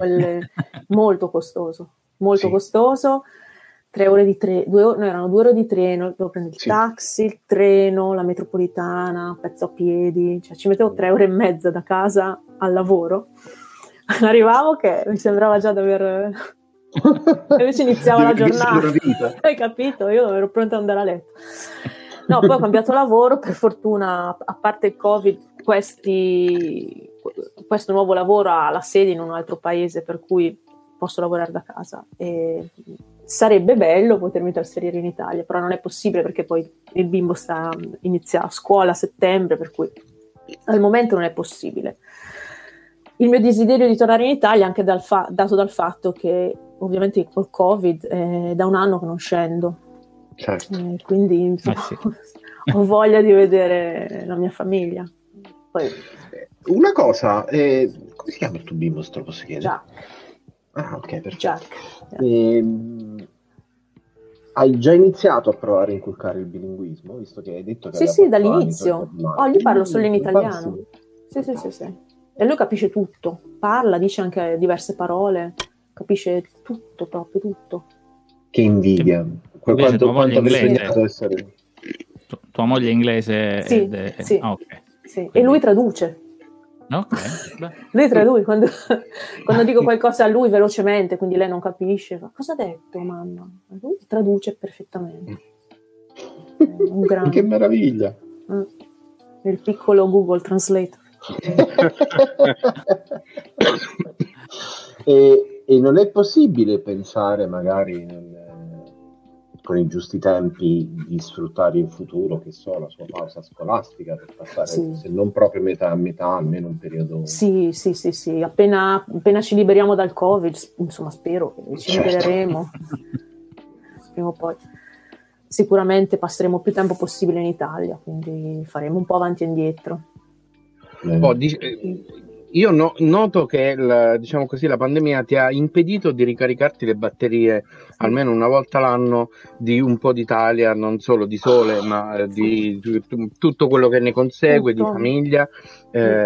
molto costoso, molto sì. Costoso. 3 ore di treno, no, erano 2 ore di treno, dovevo prendere il sì. Taxi, il treno, la metropolitana, pezzo a piedi, cioè ci mettevo 3 ore e mezza da casa al lavoro. Arrivavo che mi sembrava già di aver... invece iniziava la giornata, hai capito? Io ero pronta ad andare a letto. No, poi ho cambiato lavoro, per fortuna, a parte il Covid, questo nuovo lavoro ha la sede in un altro paese, per cui posso lavorare da casa. E sarebbe bello potermi trasferire in Italia, però non è possibile perché poi il bimbo inizia a scuola a settembre, per cui al momento non è possibile. Il mio desiderio di tornare in Italia è anche dato dal fatto che ovviamente col Covid è da 1 anno che non scendo. Certo. Quindi insomma, sì. Ho voglia di vedere la mia famiglia. Poi... Una cosa, come si chiama il tuo bimbo, se te lo posso chiedere? Jack. Ah, ok, perfetto. Jack. Hai già iniziato a provare a inculcare il bilinguismo, visto che hai detto che... Sì, dall'inizio. Gli parlo solo in italiano. Sì. E lui capisce tutto, parla, dice anche diverse parole, capisce tutto, proprio tutto. Che invidia. Invece, tua moglie è inglese. Sì, sì. Ah, okay. Sì. E lui traduce. Okay. Lui traduce quando dico qualcosa a lui velocemente, quindi lei non capisce. Ma cosa ha detto, mamma? Lui traduce perfettamente. Un grande. Che meraviglia! Il piccolo Google Translator. e non è possibile pensare magari con i giusti tempi di sfruttare in futuro, che so, la sua pausa scolastica per passare, sì. Se non proprio metà a metà, almeno un periodo... Sì, appena ci liberiamo dal Covid, insomma spero che ci libereremo, prima o poi. Sicuramente passeremo più tempo possibile in Italia, quindi faremo un po' avanti e indietro. Io noto che diciamo così, la pandemia ti ha impedito di ricaricarti le batterie almeno una volta l'anno di un po' d'Italia, non solo di sole, ma di tutto quello che ne consegue, di famiglia,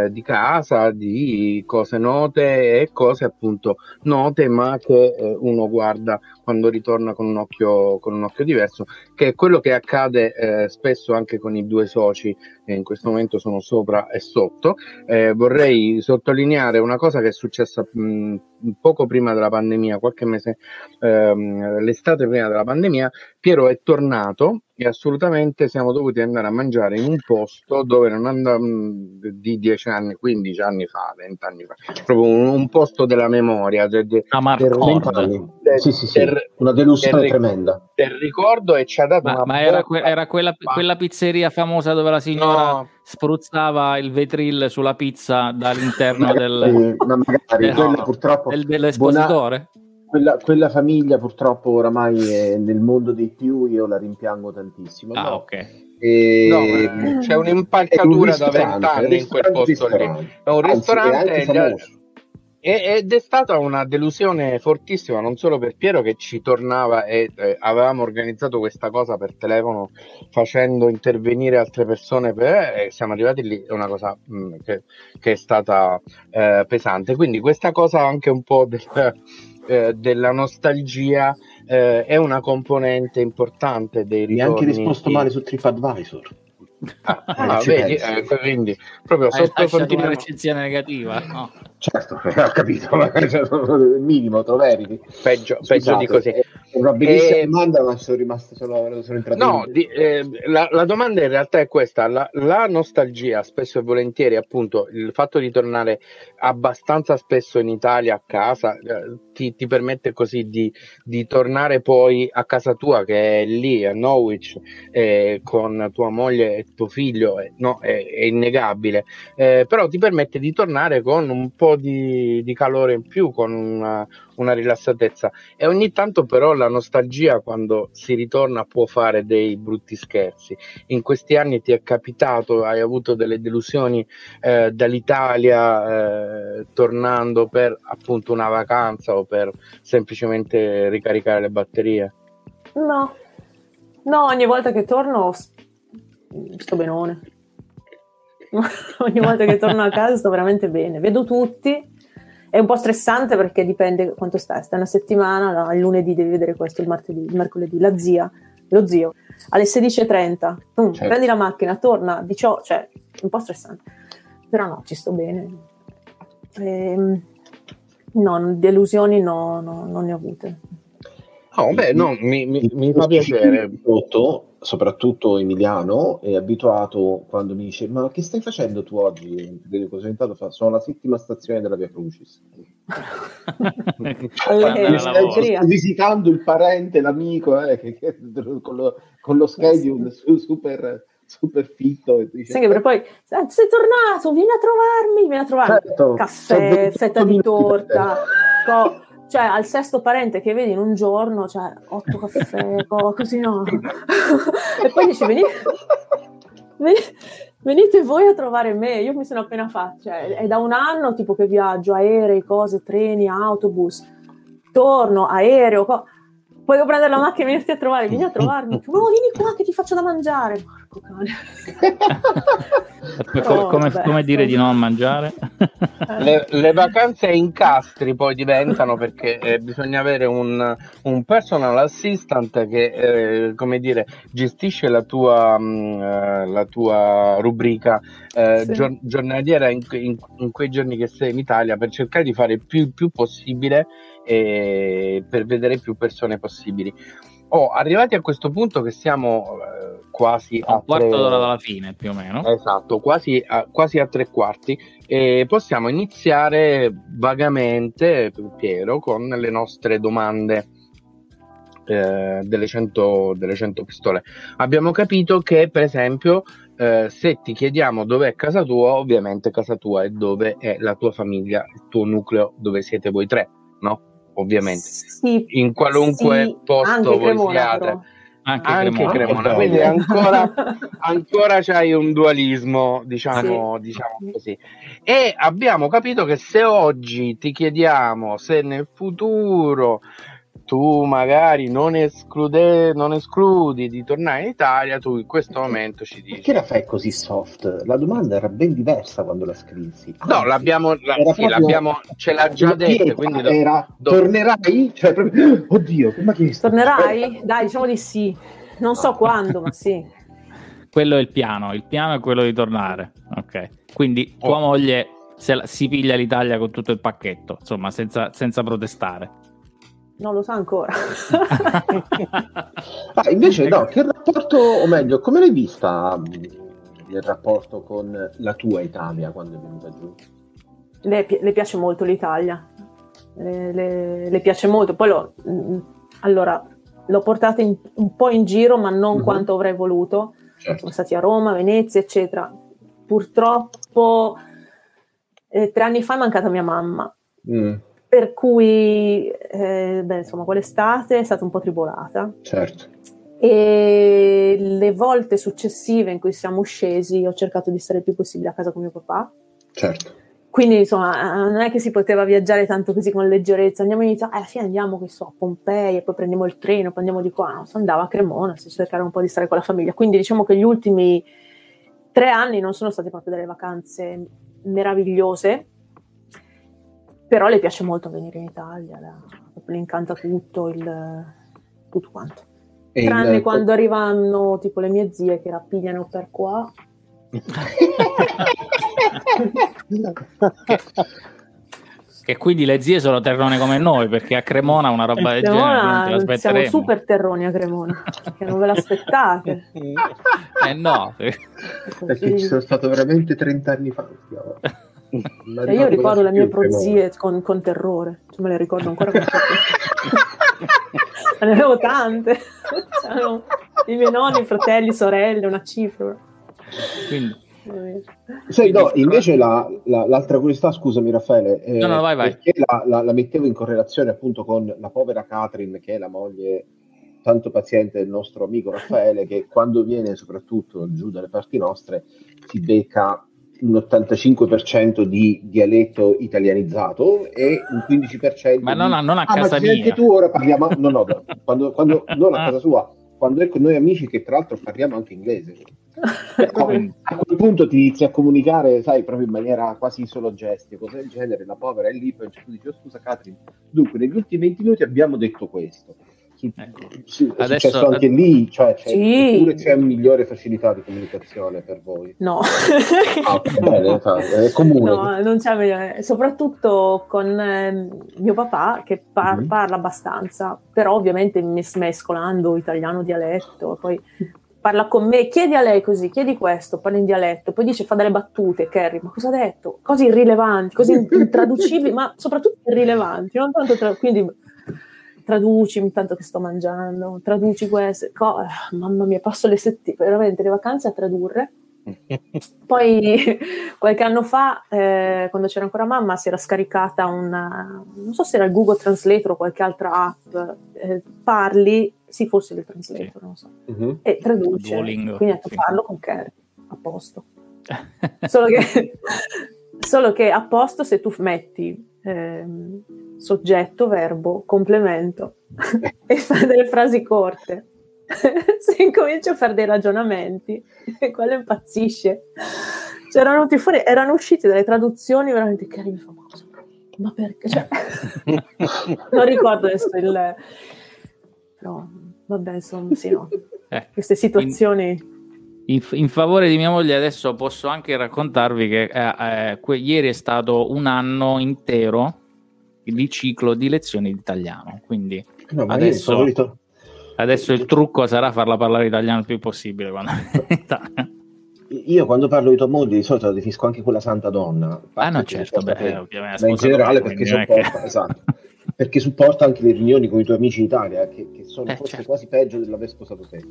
di casa, di cose note e cose appunto note, ma che uno guarda quando ritorna con un occhio diverso, che è quello che accade spesso anche con i due soci, che in questo momento sono sopra e sotto. Vorrei sottolineare una cosa che è successa poco prima della pandemia, qualche mese, l'estate prima della pandemia. Piero è tornato e assolutamente siamo dovuti andare a mangiare in un posto dove non andavamo di 10 anni, 15 anni fa, 20 anni fa, proprio un posto della memoria, del ricordo. Sì. Una delusione tremenda del ricordo, e ci ha dato ma era quella pizzeria famosa dove la signora spruzzava il Vetril sulla pizza dall'interno dell'espositore. Quella famiglia purtroppo oramai è nel mondo dei più, io la rimpiango tantissimo. C'è un'impalcatura da 20 anni in quel posto lì. È un ristorante ed è stata una delusione fortissima, non solo per Piero che ci tornava, e avevamo organizzato questa cosa per telefono facendo intervenire altre persone e siamo arrivati lì, è una cosa che è stata pesante. Quindi questa cosa anche un po' della nostalgia è una componente importante dei ritorni. Neanche risposto male su TripAdvisor. Vedi, quindi proprio sotto una recensione negativa, no? Certo, ho capito, il minimo te lo meriti. Peggio di così. È una bellissima domanda, ma sono entrato. No, la domanda in realtà è questa: la nostalgia, spesso e volentieri, appunto, il fatto di tornare abbastanza spesso in Italia a casa ti permette così di tornare poi a casa tua, che è lì a Norwich, con tua moglie e tuo figlio, è innegabile, però ti permette di tornare con un po' di calore in più, con una rilassatezza, e ogni tanto però la nostalgia, quando si ritorna, può fare dei brutti scherzi. In questi anni ti è capitato, hai avuto delle delusioni dall'Italia tornando per appunto una vacanza o per semplicemente ricaricare le batterie? No, ogni volta che torno sto benone. Ogni volta che torno a casa sto veramente bene, vedo tutti. È un po' stressante perché dipende quanto stai una settimana. Il lunedì devi vedere questo, il martedì, il mercoledì, la zia, lo zio alle 16:30, certo. Prendi la macchina, torna, un po' stressante, però no, ci sto bene. No, delusioni no, non ne ho avute. Mi fa piacere. Soprattutto Emiliano è abituato, quando mi dice "ma che stai facendo tu oggi?", sono la 7ª stazione della Via Crucis. Stai visitando il parente, l'amico, con lo schedule super fitto, e dice, poi sei tornato, vieni a trovarmi, certo, caffè, fetta di torta, al 6º parente che vedi in un giorno, 8 caffè, così, no? E poi dice venite voi a trovare me, io mi sono appena fatto, è da un anno tipo che viaggio, aerei, cose, treni, autobus, torno, aereo, poi devo prendere la macchina e venirti a trovare, vieni a trovarmi, vieni qua che ti faccio da mangiare, porco cane. Come dire di non mangiare? Le vacanze incastri poi diventano, perché bisogna avere un personal assistant che gestisce la tua rubrica giornaliera in quei giorni che sei in Italia, per cercare di fare più possibile e per vedere più persone possibili. Arrivati a questo punto che siamo quasi a un quarto d'ora dalla fine, più o meno. Esatto, quasi a 3/4. E possiamo iniziare vagamente, Piero, con le nostre domande delle 100 pistole. Abbiamo capito che, per esempio, se ti chiediamo dov'è casa tua, ovviamente casa tua è dove è la tua famiglia, il tuo nucleo, dove siete voi tre, no? Ovviamente sì, in qualunque posto voi siate, anche Cremona, quindi ancora c'hai un dualismo, diciamo così. E abbiamo capito che se oggi ti chiediamo se nel futuro tu magari non escludi di tornare in Italia, tu in questo momento ci dici. Perché la fai così soft? La domanda era ben diversa quando la scrissi. No, ce l'ha già detta, quindi tornerai? Oddio, come ha chiesto? Tornerai? Dai, diciamo di sì. Non so quando, ma sì. Quello è il piano è quello di tornare. Ok. Quindi tua moglie si piglia l'Italia con tutto il pacchetto, insomma, senza protestare. Non lo so ancora. Invece no, che rapporto, o meglio, come l'hai vista il rapporto con la tua Italia quando è venuta giù? Le piace molto l'Italia, le piace molto. Poi l'ho portata un po' in giro, ma non quanto avrei voluto. Certo. Sono stati a Roma, Venezia, eccetera. Purtroppo 3 anni fa è mancata mia mamma, per cui quell'estate è stata un po' tribolata. Certo. E le volte successive in cui siamo scesi ho cercato di stare il più possibile a casa con mio papà. Certo. Quindi insomma non è che si poteva viaggiare tanto così con leggerezza, andiamo in Italia, alla fine andiamo a Pompei e poi prendiamo il treno, poi andiamo di qua, no? Si andava a Cremona, si cercava un po' di stare con la famiglia, quindi diciamo che gli ultimi 3 anni non sono state proprio delle vacanze meravigliose, però le piace molto venire in Italia, le incanta tutto quanto, e tranne quando arrivano tipo le mie zie che rappigliano per qua. Che quindi le zie sono terrone come noi, perché a Cremona una roba del genere siamo super terroni a Cremona, che non ve l'aspettate. No, perché ci sono stato veramente 30 anni fa. Io ricordo le mie prozie con terrore, cioè, me le ricordo ancora con terrore. Ne avevo tante, cioè, i miei nonni, fratelli, sorelle, una cifra. Quindi invece l'altra curiosità, scusami Raffaele, no, vai. Perché la mettevo in correlazione appunto con la povera Catherine, che è la moglie tanto paziente del nostro amico Raffaele, che quando viene soprattutto giù dalle parti nostre si becca un 85% di dialetto italianizzato e un 15% ma non a casa mia, anche tu ora parliamo quando non a casa sua, quando è con noi amici, che tra l'altro parliamo anche inglese. A quel punto ti inizi a comunicare, sai, proprio in maniera quasi solo gesti, cose del genere. La povera è lì, poi tu dici: scusa Catherine, dunque negli ultimi 20 minuti abbiamo detto questo. È adesso, successo anche lì, cioè oppure c'è migliore facilità di comunicazione per voi? No, bene, è comune. No, non c'è migliore. Soprattutto con mio papà che parla abbastanza, però ovviamente mescolando italiano dialetto, poi parla con me, chiedi a lei così, chiedi questo, parla in dialetto, poi dice, fa delle battute, Kerry, ma cosa ha detto? Cose irrilevanti, cose intraducibili, ma soprattutto irrilevanti, non tanto quindi traducimi tanto che sto mangiando, traduci queste, mamma mia, passo le settimane, veramente le vacanze a tradurre. Poi qualche anno fa, quando c'era ancora mamma, si era scaricata non so se era il Google Translator o qualche altra app, parli, sì, forse il Translator, sì. Non so, e traduce, Duolingo, quindi parlo con Kerry, a posto. Solo che a posto se tu metti soggetto, verbo, complemento e fai delle frasi corte. Se incomincio a fare dei ragionamenti, quello impazzisce. Cioè, erano usciti dalle traduzioni veramente carine, famose. Ma perché? Cioè, non ricordo adesso il. Però vabbè, insomma, sì, no. Queste situazioni. In favore di mia moglie adesso posso anche raccontarvi che ieri è stato un anno intero di ciclo di lezioni di italiano. Quindi no, adesso. Adesso il trucco sarà farla parlare italiano il più possibile. Io quando parlo di tua moglie di solito la definisco anche quella santa donna. Ah no, certo, ovviamente. Ma in generale perché supporta, esatto, perché supporta anche le riunioni con i tuoi amici in Italia, che sono forse quasi peggio dell'aver sposato te.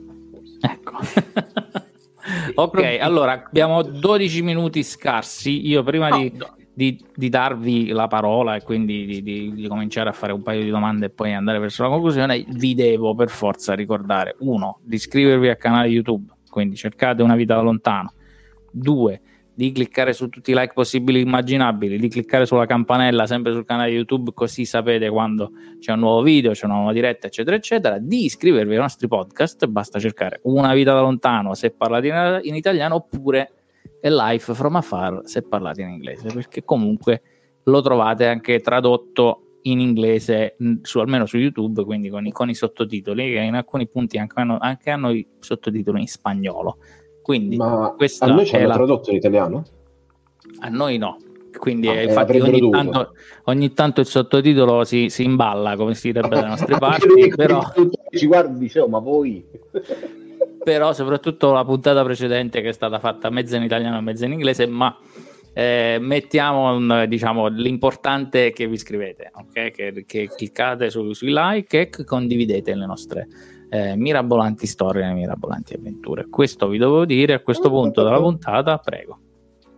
Ecco. Ok, allora abbiamo 12 minuti scarsi. Io prima di darvi la parola e quindi di cominciare a fare un paio di domande e poi andare verso la conclusione, vi devo per forza ricordare: 1, di iscrivervi al canale YouTube, quindi cercate Una Vita da Lontano; 2, di cliccare su tutti i like possibili e immaginabili, di cliccare sulla campanella sempre sul canale YouTube, così sapete quando c'è un nuovo video, c'è una nuova diretta, eccetera eccetera; di iscrivervi ai nostri podcast, basta cercare Una Vita da Lontano se parlate in italiano, oppure e Life from Afar se parlate in inglese, perché comunque lo trovate anche tradotto in inglese almeno su YouTube, quindi con i sottotitoli, che in alcuni punti anche hanno i sottotitoli in spagnolo. Quindi ma questa a noi ci hanno tradotto in italiano? A noi no, quindi infatti ogni tanto il sottotitolo si imballa, come si direbbe dalle nostre parti, però ci guardi, dicevo, ma voi... Però soprattutto la puntata precedente, che è stata fatta mezza in italiano e mezza in inglese, ma mettiamo un, diciamo, l'importante è che vi iscrivete, ok? Che cliccate sui like e che condividete le nostre mirabolanti storie, le mirabolanti avventure. Questo vi dovevo dire a questo punto della puntata, prego.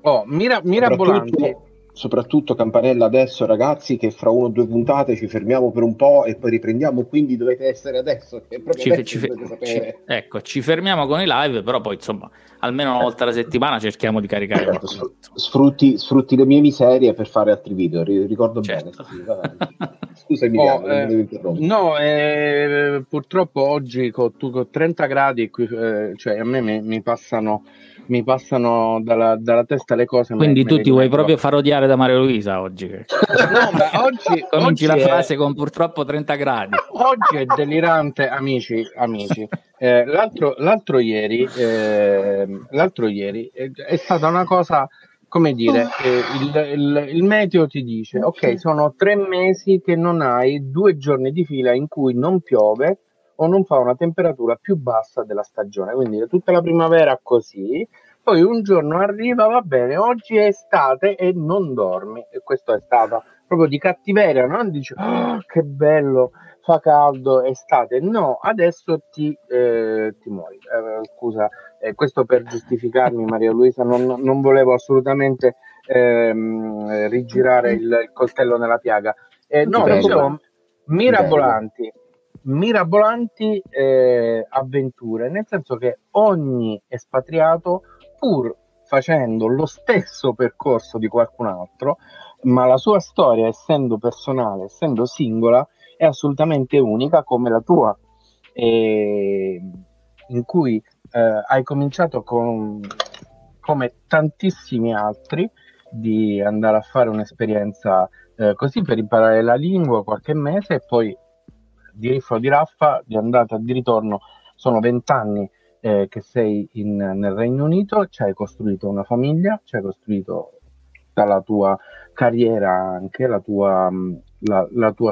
Oh, mirabolanti. Soprattutto campanella adesso, ragazzi, che fra 1 o 2 puntate ci fermiamo per un po' e poi riprendiamo, quindi dovete essere adesso, che proprio ci fermiamo con i live, però poi insomma almeno una volta alla settimana cerchiamo di caricare qualcosa. Sfrutti le mie miserie per fare altri video, ricordo certo. Bene scusa Emiliano, purtroppo oggi con 30 gradi qui, cioè a me mi passano dalla testa le cose. Quindi tu ti vuoi proprio far odiare da Maria Luisa oggi? No, ma oggi cominci la frase con purtroppo 30 gradi. Oggi è delirante, amici. L'altro ieri è stata una cosa, come dire, il meteo ti dice, ok, sono 3 mesi che non hai 2 giorni di fila in cui non piove o non fa una temperatura più bassa della stagione, quindi tutta la primavera così, poi un giorno arriva, va bene, oggi è estate e non dormi, e questo è stato proprio di cattiveria, non dici che bello, fa caldo, estate, no, adesso ti muori, scusa, questo per giustificarmi Maria Luisa, non volevo assolutamente rigirare il coltello nella piaga, mirabolanti avventure, nel senso che ogni espatriato, pur facendo lo stesso percorso di qualcun altro, ma la sua storia, essendo personale, essendo singola, è assolutamente unica come la tua, in cui hai cominciato come tantissimi altri di andare a fare un'esperienza così per imparare la lingua qualche mese e poi di Riffa o di Raffa, di andata e di ritorno, sono 20 anni che sei nel Regno Unito, ci hai costruito una famiglia, ci hai costruito dalla tua carriera anche la tua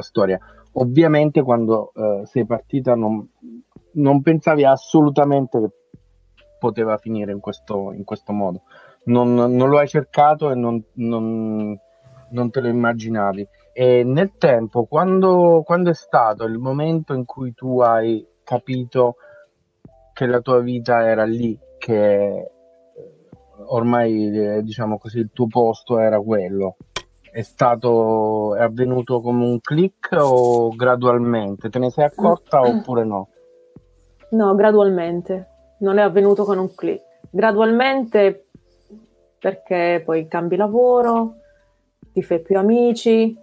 storia. Ovviamente quando sei partita non pensavi assolutamente che poteva finire in questo modo, non lo hai cercato e non te lo immaginavi. E nel tempo, quando è stato il momento in cui tu hai capito che la tua vita era lì, che ormai, diciamo così, il tuo posto era quello, è avvenuto come un click o gradualmente? Te ne sei accorta oppure no? No, gradualmente, non è avvenuto con un click. Gradualmente perché poi cambi lavoro, ti fai più amici,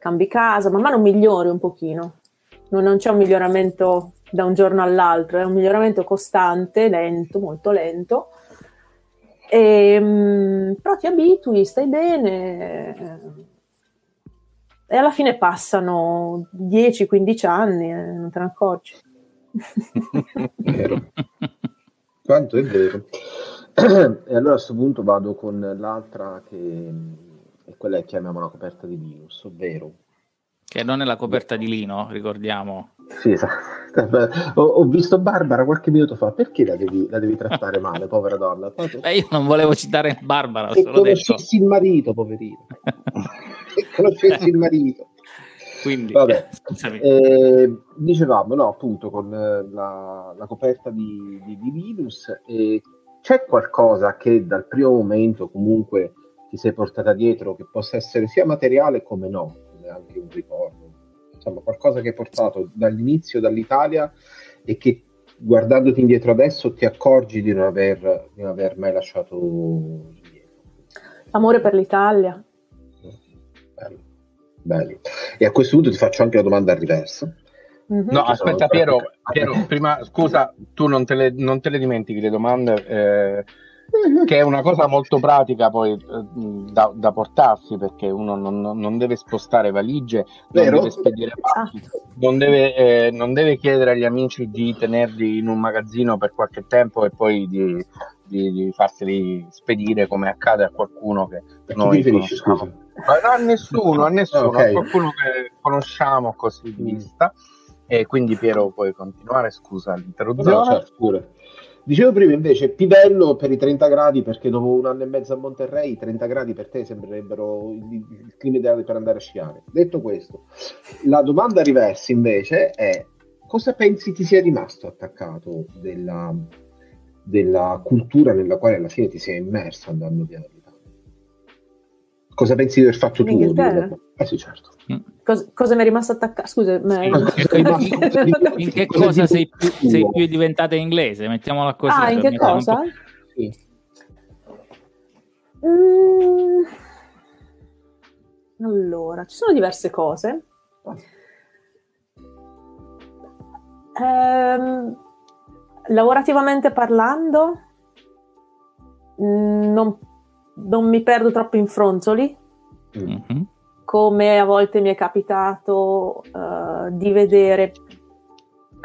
cambi casa, man mano migliori un pochino, non c'è un miglioramento da un giorno all'altro, è un miglioramento costante, lento, molto lento, però ti abitui, stai bene e alla fine passano 10-15 anni e non te ne accorgi. Vero. Quanto è vero. E allora a questo punto vado con l'altra che... e quella che chiamiamola coperta di Linus, ovvero che non è la coperta di Lino, ricordiamo. Sì, esatto. Ho visto Barbara qualche minuto fa, perché la devi trattare male, povera donna? Io non volevo citare Barbara, se conoscessi il marito, poverino. Se conoscessi il marito. Quindi, vabbè. Dicevamo, no, appunto, con la coperta di Linus, c'è qualcosa che dal primo momento comunque ti sei portata dietro, che possa essere sia materiale come no, anche un ricordo, insomma qualcosa che hai portato dall'inizio, dall'Italia, e che guardandoti indietro adesso ti accorgi di non aver mai lasciato indietro? L'amore per l'Italia. Bello, bello. E a questo punto ti faccio anche una domanda al riverso. Mm-hmm. No, aspetta Piero, prima scusa, tu non te le dimentichi le domande, che è una cosa molto pratica poi da portarsi, perché uno non deve spostare valigie, non deve spedire pacchi, non deve chiedere agli amici di tenerli in un magazzino per qualche tempo e poi di farseli spedire, come accade a qualcuno che noi conosciamo. Ma a nessuno, okay. A qualcuno che conosciamo così di vista. E quindi Piero, puoi continuare, scusa l'interruzione. No, certo, pure. Dicevo prima invece Pivello per i 30 gradi, perché dopo un anno e mezzo a Monterrey i 30 gradi per te sembrerebbero il clima ideale per andare a sciare. Detto questo, la domanda reversa invece è: cosa pensi ti sia rimasto attaccato della cultura nella quale alla fine ti sei immerso andando via dall'Italia? Cosa pensi di aver fatto tu? Sì, certo. Cosa mi è rimasto attaccato? Scusa, in che cosa sei più diventata inglese? Mettiamola così. Ah, in che cosa? Sì. Allora, ci sono diverse cose. Lavorativamente parlando, non mi perdo troppo in fronzoli, come a volte mi è capitato di vedere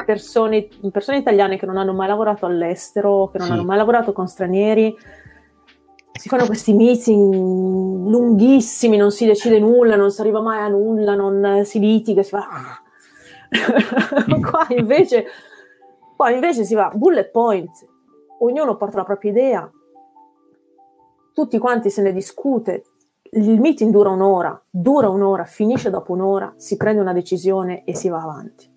persone italiane che non hanno mai lavorato all'estero, che non hanno mai lavorato con stranieri. Si fanno questi meeting lunghissimi, non si decide nulla, non si arriva mai a nulla, non si litiga, si fa... Qua invece si va bullet point, ognuno porta la propria idea, tutti quanti se ne discute, il meeting dura un'ora, finisce dopo un'ora, si prende una decisione e si va avanti.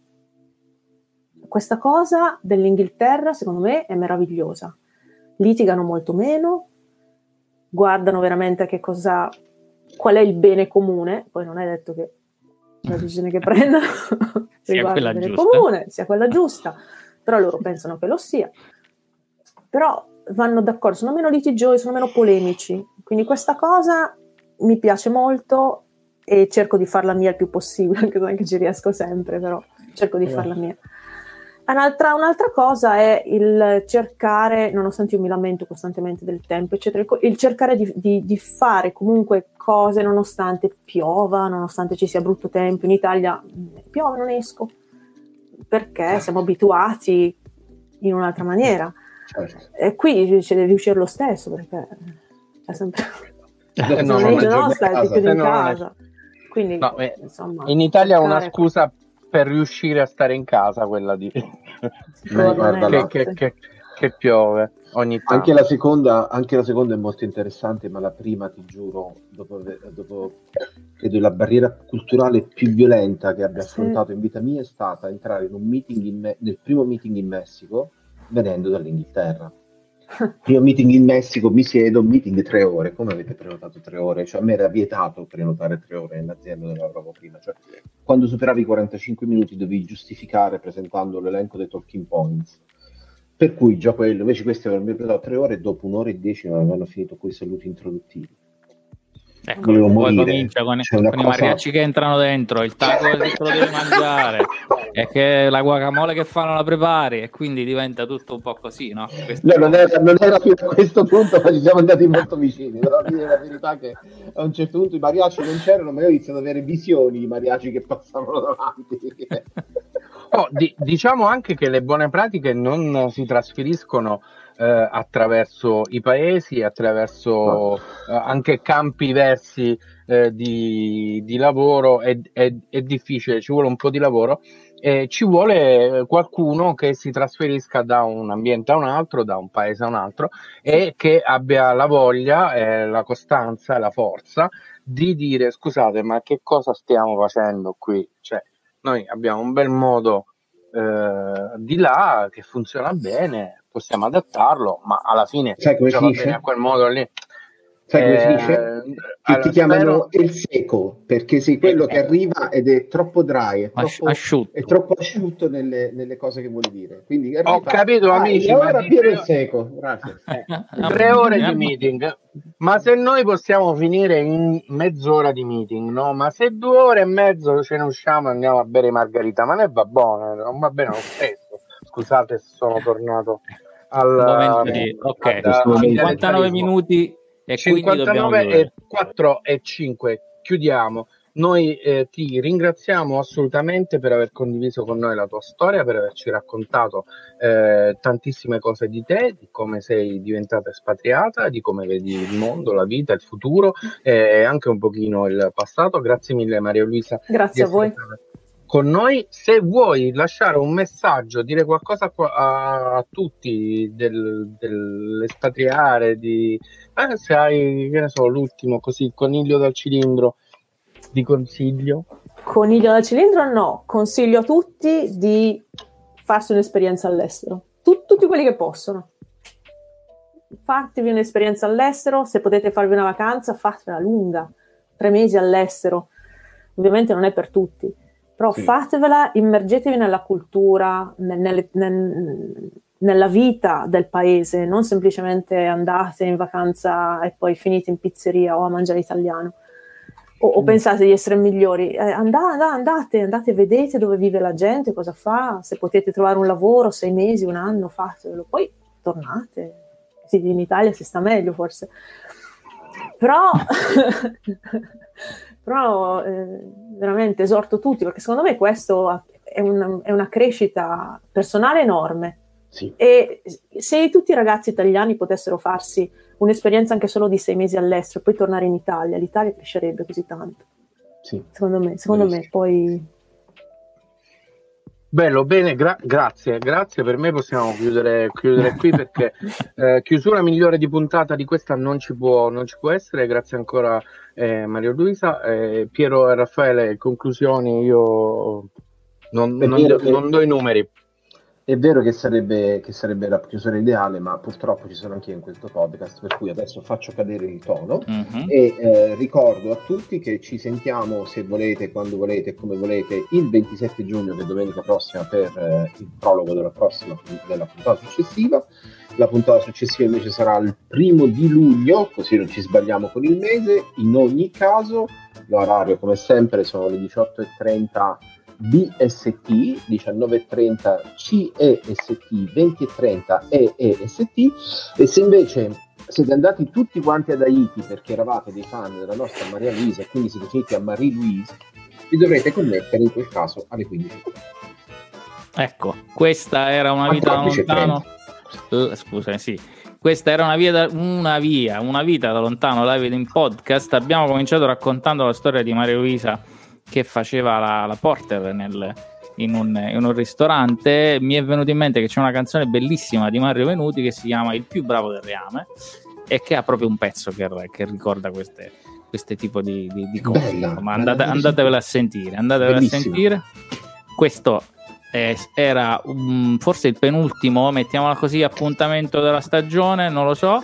Questa cosa dell'Inghilterra secondo me è meravigliosa, litigano molto meno, guardano veramente qual è il bene comune, poi non è detto che la decisione che prendano sia quella giusta, però loro pensano che lo sia, però vanno d'accordo, sono meno litigiosi, sono meno polemici, quindi questa cosa mi piace molto e cerco di farla mia il più possibile, anche se non ci riesco sempre, però cerco di farla mia. Un'altra cosa è il cercare, nonostante io mi lamento costantemente del tempo, eccetera, il cercare di fare comunque cose nonostante piova, nonostante ci sia brutto tempo. In Italia piove, non esco, perché siamo abituati in un'altra maniera. E qui ci devi uscire lo stesso, perché è sempre... stai più in casa. Quindi, insomma, in Italia è una scusa per riuscire a stare in casa, quella di che piove ogni tanto. Anche la seconda è molto interessante, ma la prima, ti giuro, dopo credo la barriera culturale più violenta che abbia affrontato in vita mia è stata entrare in un meeting nel primo meeting in Messico venendo dall'Inghilterra. Primo meeting in Messico, mi siedo, meeting 3 ore. Come avete prenotato 3 ore? Cioè, a me era vietato prenotare 3 ore nell'azienda dove lavoravo prima. Cioè, quando superavi i 45 minuti dovevi giustificare presentando l'elenco dei talking points. Per cui già quello, invece questi avevano prenotato 3 ore e dopo 1 ora e 10 non avevano finito quei saluti introduttivi. Ecco, poi comincia con i mariachi che entrano dentro, il taco che te lo devi mangiare e che la guacamole che fanno la prepari, e quindi diventa tutto un po' così, no? Non era più a questo punto, ma ci siamo andati molto vicini. Però la verità è che a un certo punto i mariachi non c'erano, ma io ho iniziato ad avere visioni di mariachi che passavano davanti. Diciamo anche che le buone pratiche non si trasferiscono attraverso i paesi, attraverso anche campi diversi di lavoro. È difficile, ci vuole un po' di lavoro, ci vuole qualcuno che si trasferisca da un ambiente a un altro, da un paese a un altro, e che abbia la voglia, la costanza e la forza di dire: scusate, ma che cosa stiamo facendo qui? Cioè, noi abbiamo un bel modo di là che funziona bene, possiamo adattarlo, ma alla fine va bene a quel modo lì. Sai come si dice? Che ti chiamano il seco, perché sei quello che arriva ed è troppo dry, è troppo asciutto nelle cose che vuole dire. Quindi arriva, ho capito, amici, ora Piero il seco. Grazie. 3 ore di meeting, ma se noi possiamo finire in mezz'ora di meeting, no? Ma se 2 ore e mezzo ce ne usciamo e andiamo a bere margherita, ma ne va buona, non va bene lo stesso. Scusate se sono tornato al ok, 59 minuti e 59 e 4 e 5 chiudiamo. Noi ti ringraziamo assolutamente per aver condiviso con noi la tua storia, per averci raccontato tantissime cose di te, di come sei diventata espatriata, di come vedi il mondo, la vita, il futuro e anche un pochino il passato. Grazie mille Maria Luisa. Grazie a voi. con noi. Se vuoi lasciare un messaggio, dire qualcosa a tutti dell'espatriare, di se hai, che ne so, l'ultimo così, coniglio dal cilindro di consiglio. Coniglio dal cilindro no, consiglio a tutti di farsi un'esperienza all'estero, tutti quelli che possono. Fatevi un'esperienza all'estero, se potete farvi una vacanza fatela lunga, 3 mesi all'estero, ovviamente non è per tutti, però sì, fatevela, immergetevi nella cultura, nella vita del paese, non semplicemente andate in vacanza e poi finite in pizzeria o a mangiare italiano o pensate di essere migliori. Andate, vedete dove vive la gente, cosa fa, se potete trovare un lavoro, 6 mesi, un anno, fatelo, poi tornate. Sì, in Italia si sta meglio forse, però veramente esorto tutti, perché secondo me questo è una crescita personale enorme, sì. E se tutti i ragazzi italiani potessero farsi un'esperienza anche solo di 6 mesi all'estero e poi tornare in Italia, l'Italia crescerebbe così tanto, sì. secondo me poi... Bello, bene, grazie, per me possiamo chiudere qui, perché chiusura migliore di puntata di questa non ci può essere. Grazie ancora Maria Luisa, Piero e Raffaele, conclusioni. Io non do i numeri. È vero che sarebbe la chiusura ideale, ma purtroppo ci sono anche io in questo podcast, per cui adesso faccio cadere il tono. Mm-hmm. E ricordo a tutti che ci sentiamo, se volete, quando volete, come volete, il 27 giugno, che è domenica prossima, per il prologo della puntata successiva. La puntata successiva invece sarà il 1 di luglio, così non ci sbagliamo con il mese. In ogni caso, l'orario come sempre sono le 18:30 BST, 19:30 CEST, 20:30 EEST. E se invece siete andati tutti quanti ad Haiti perché eravate dei fan della nostra Maria Luisa e quindi siete finiti a Marie Louise, vi dovrete connettere in quel caso alle 15. Ecco, questa era una vita da lontano. Scusa, sì. Questa era una vita da lontano live in podcast. Abbiamo cominciato raccontando la storia di Maria Luisa, che faceva la porter in un ristorante. Mi è venuto in mente che c'è una canzone bellissima di Mario Venuti che si chiama Il più bravo del reame, e che ha proprio un pezzo che ricorda queste tipo di cose. Bella, ma andatevela a sentire, Questo era forse il penultimo, mettiamola così, appuntamento della stagione, non lo so,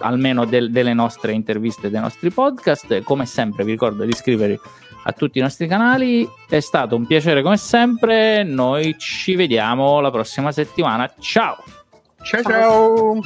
almeno delle nostre interviste, dei nostri podcast. Come sempre vi ricordo di iscrivervi a tutti i nostri canali, è stato un piacere come sempre, noi ci vediamo la prossima settimana, ciao! Ciao!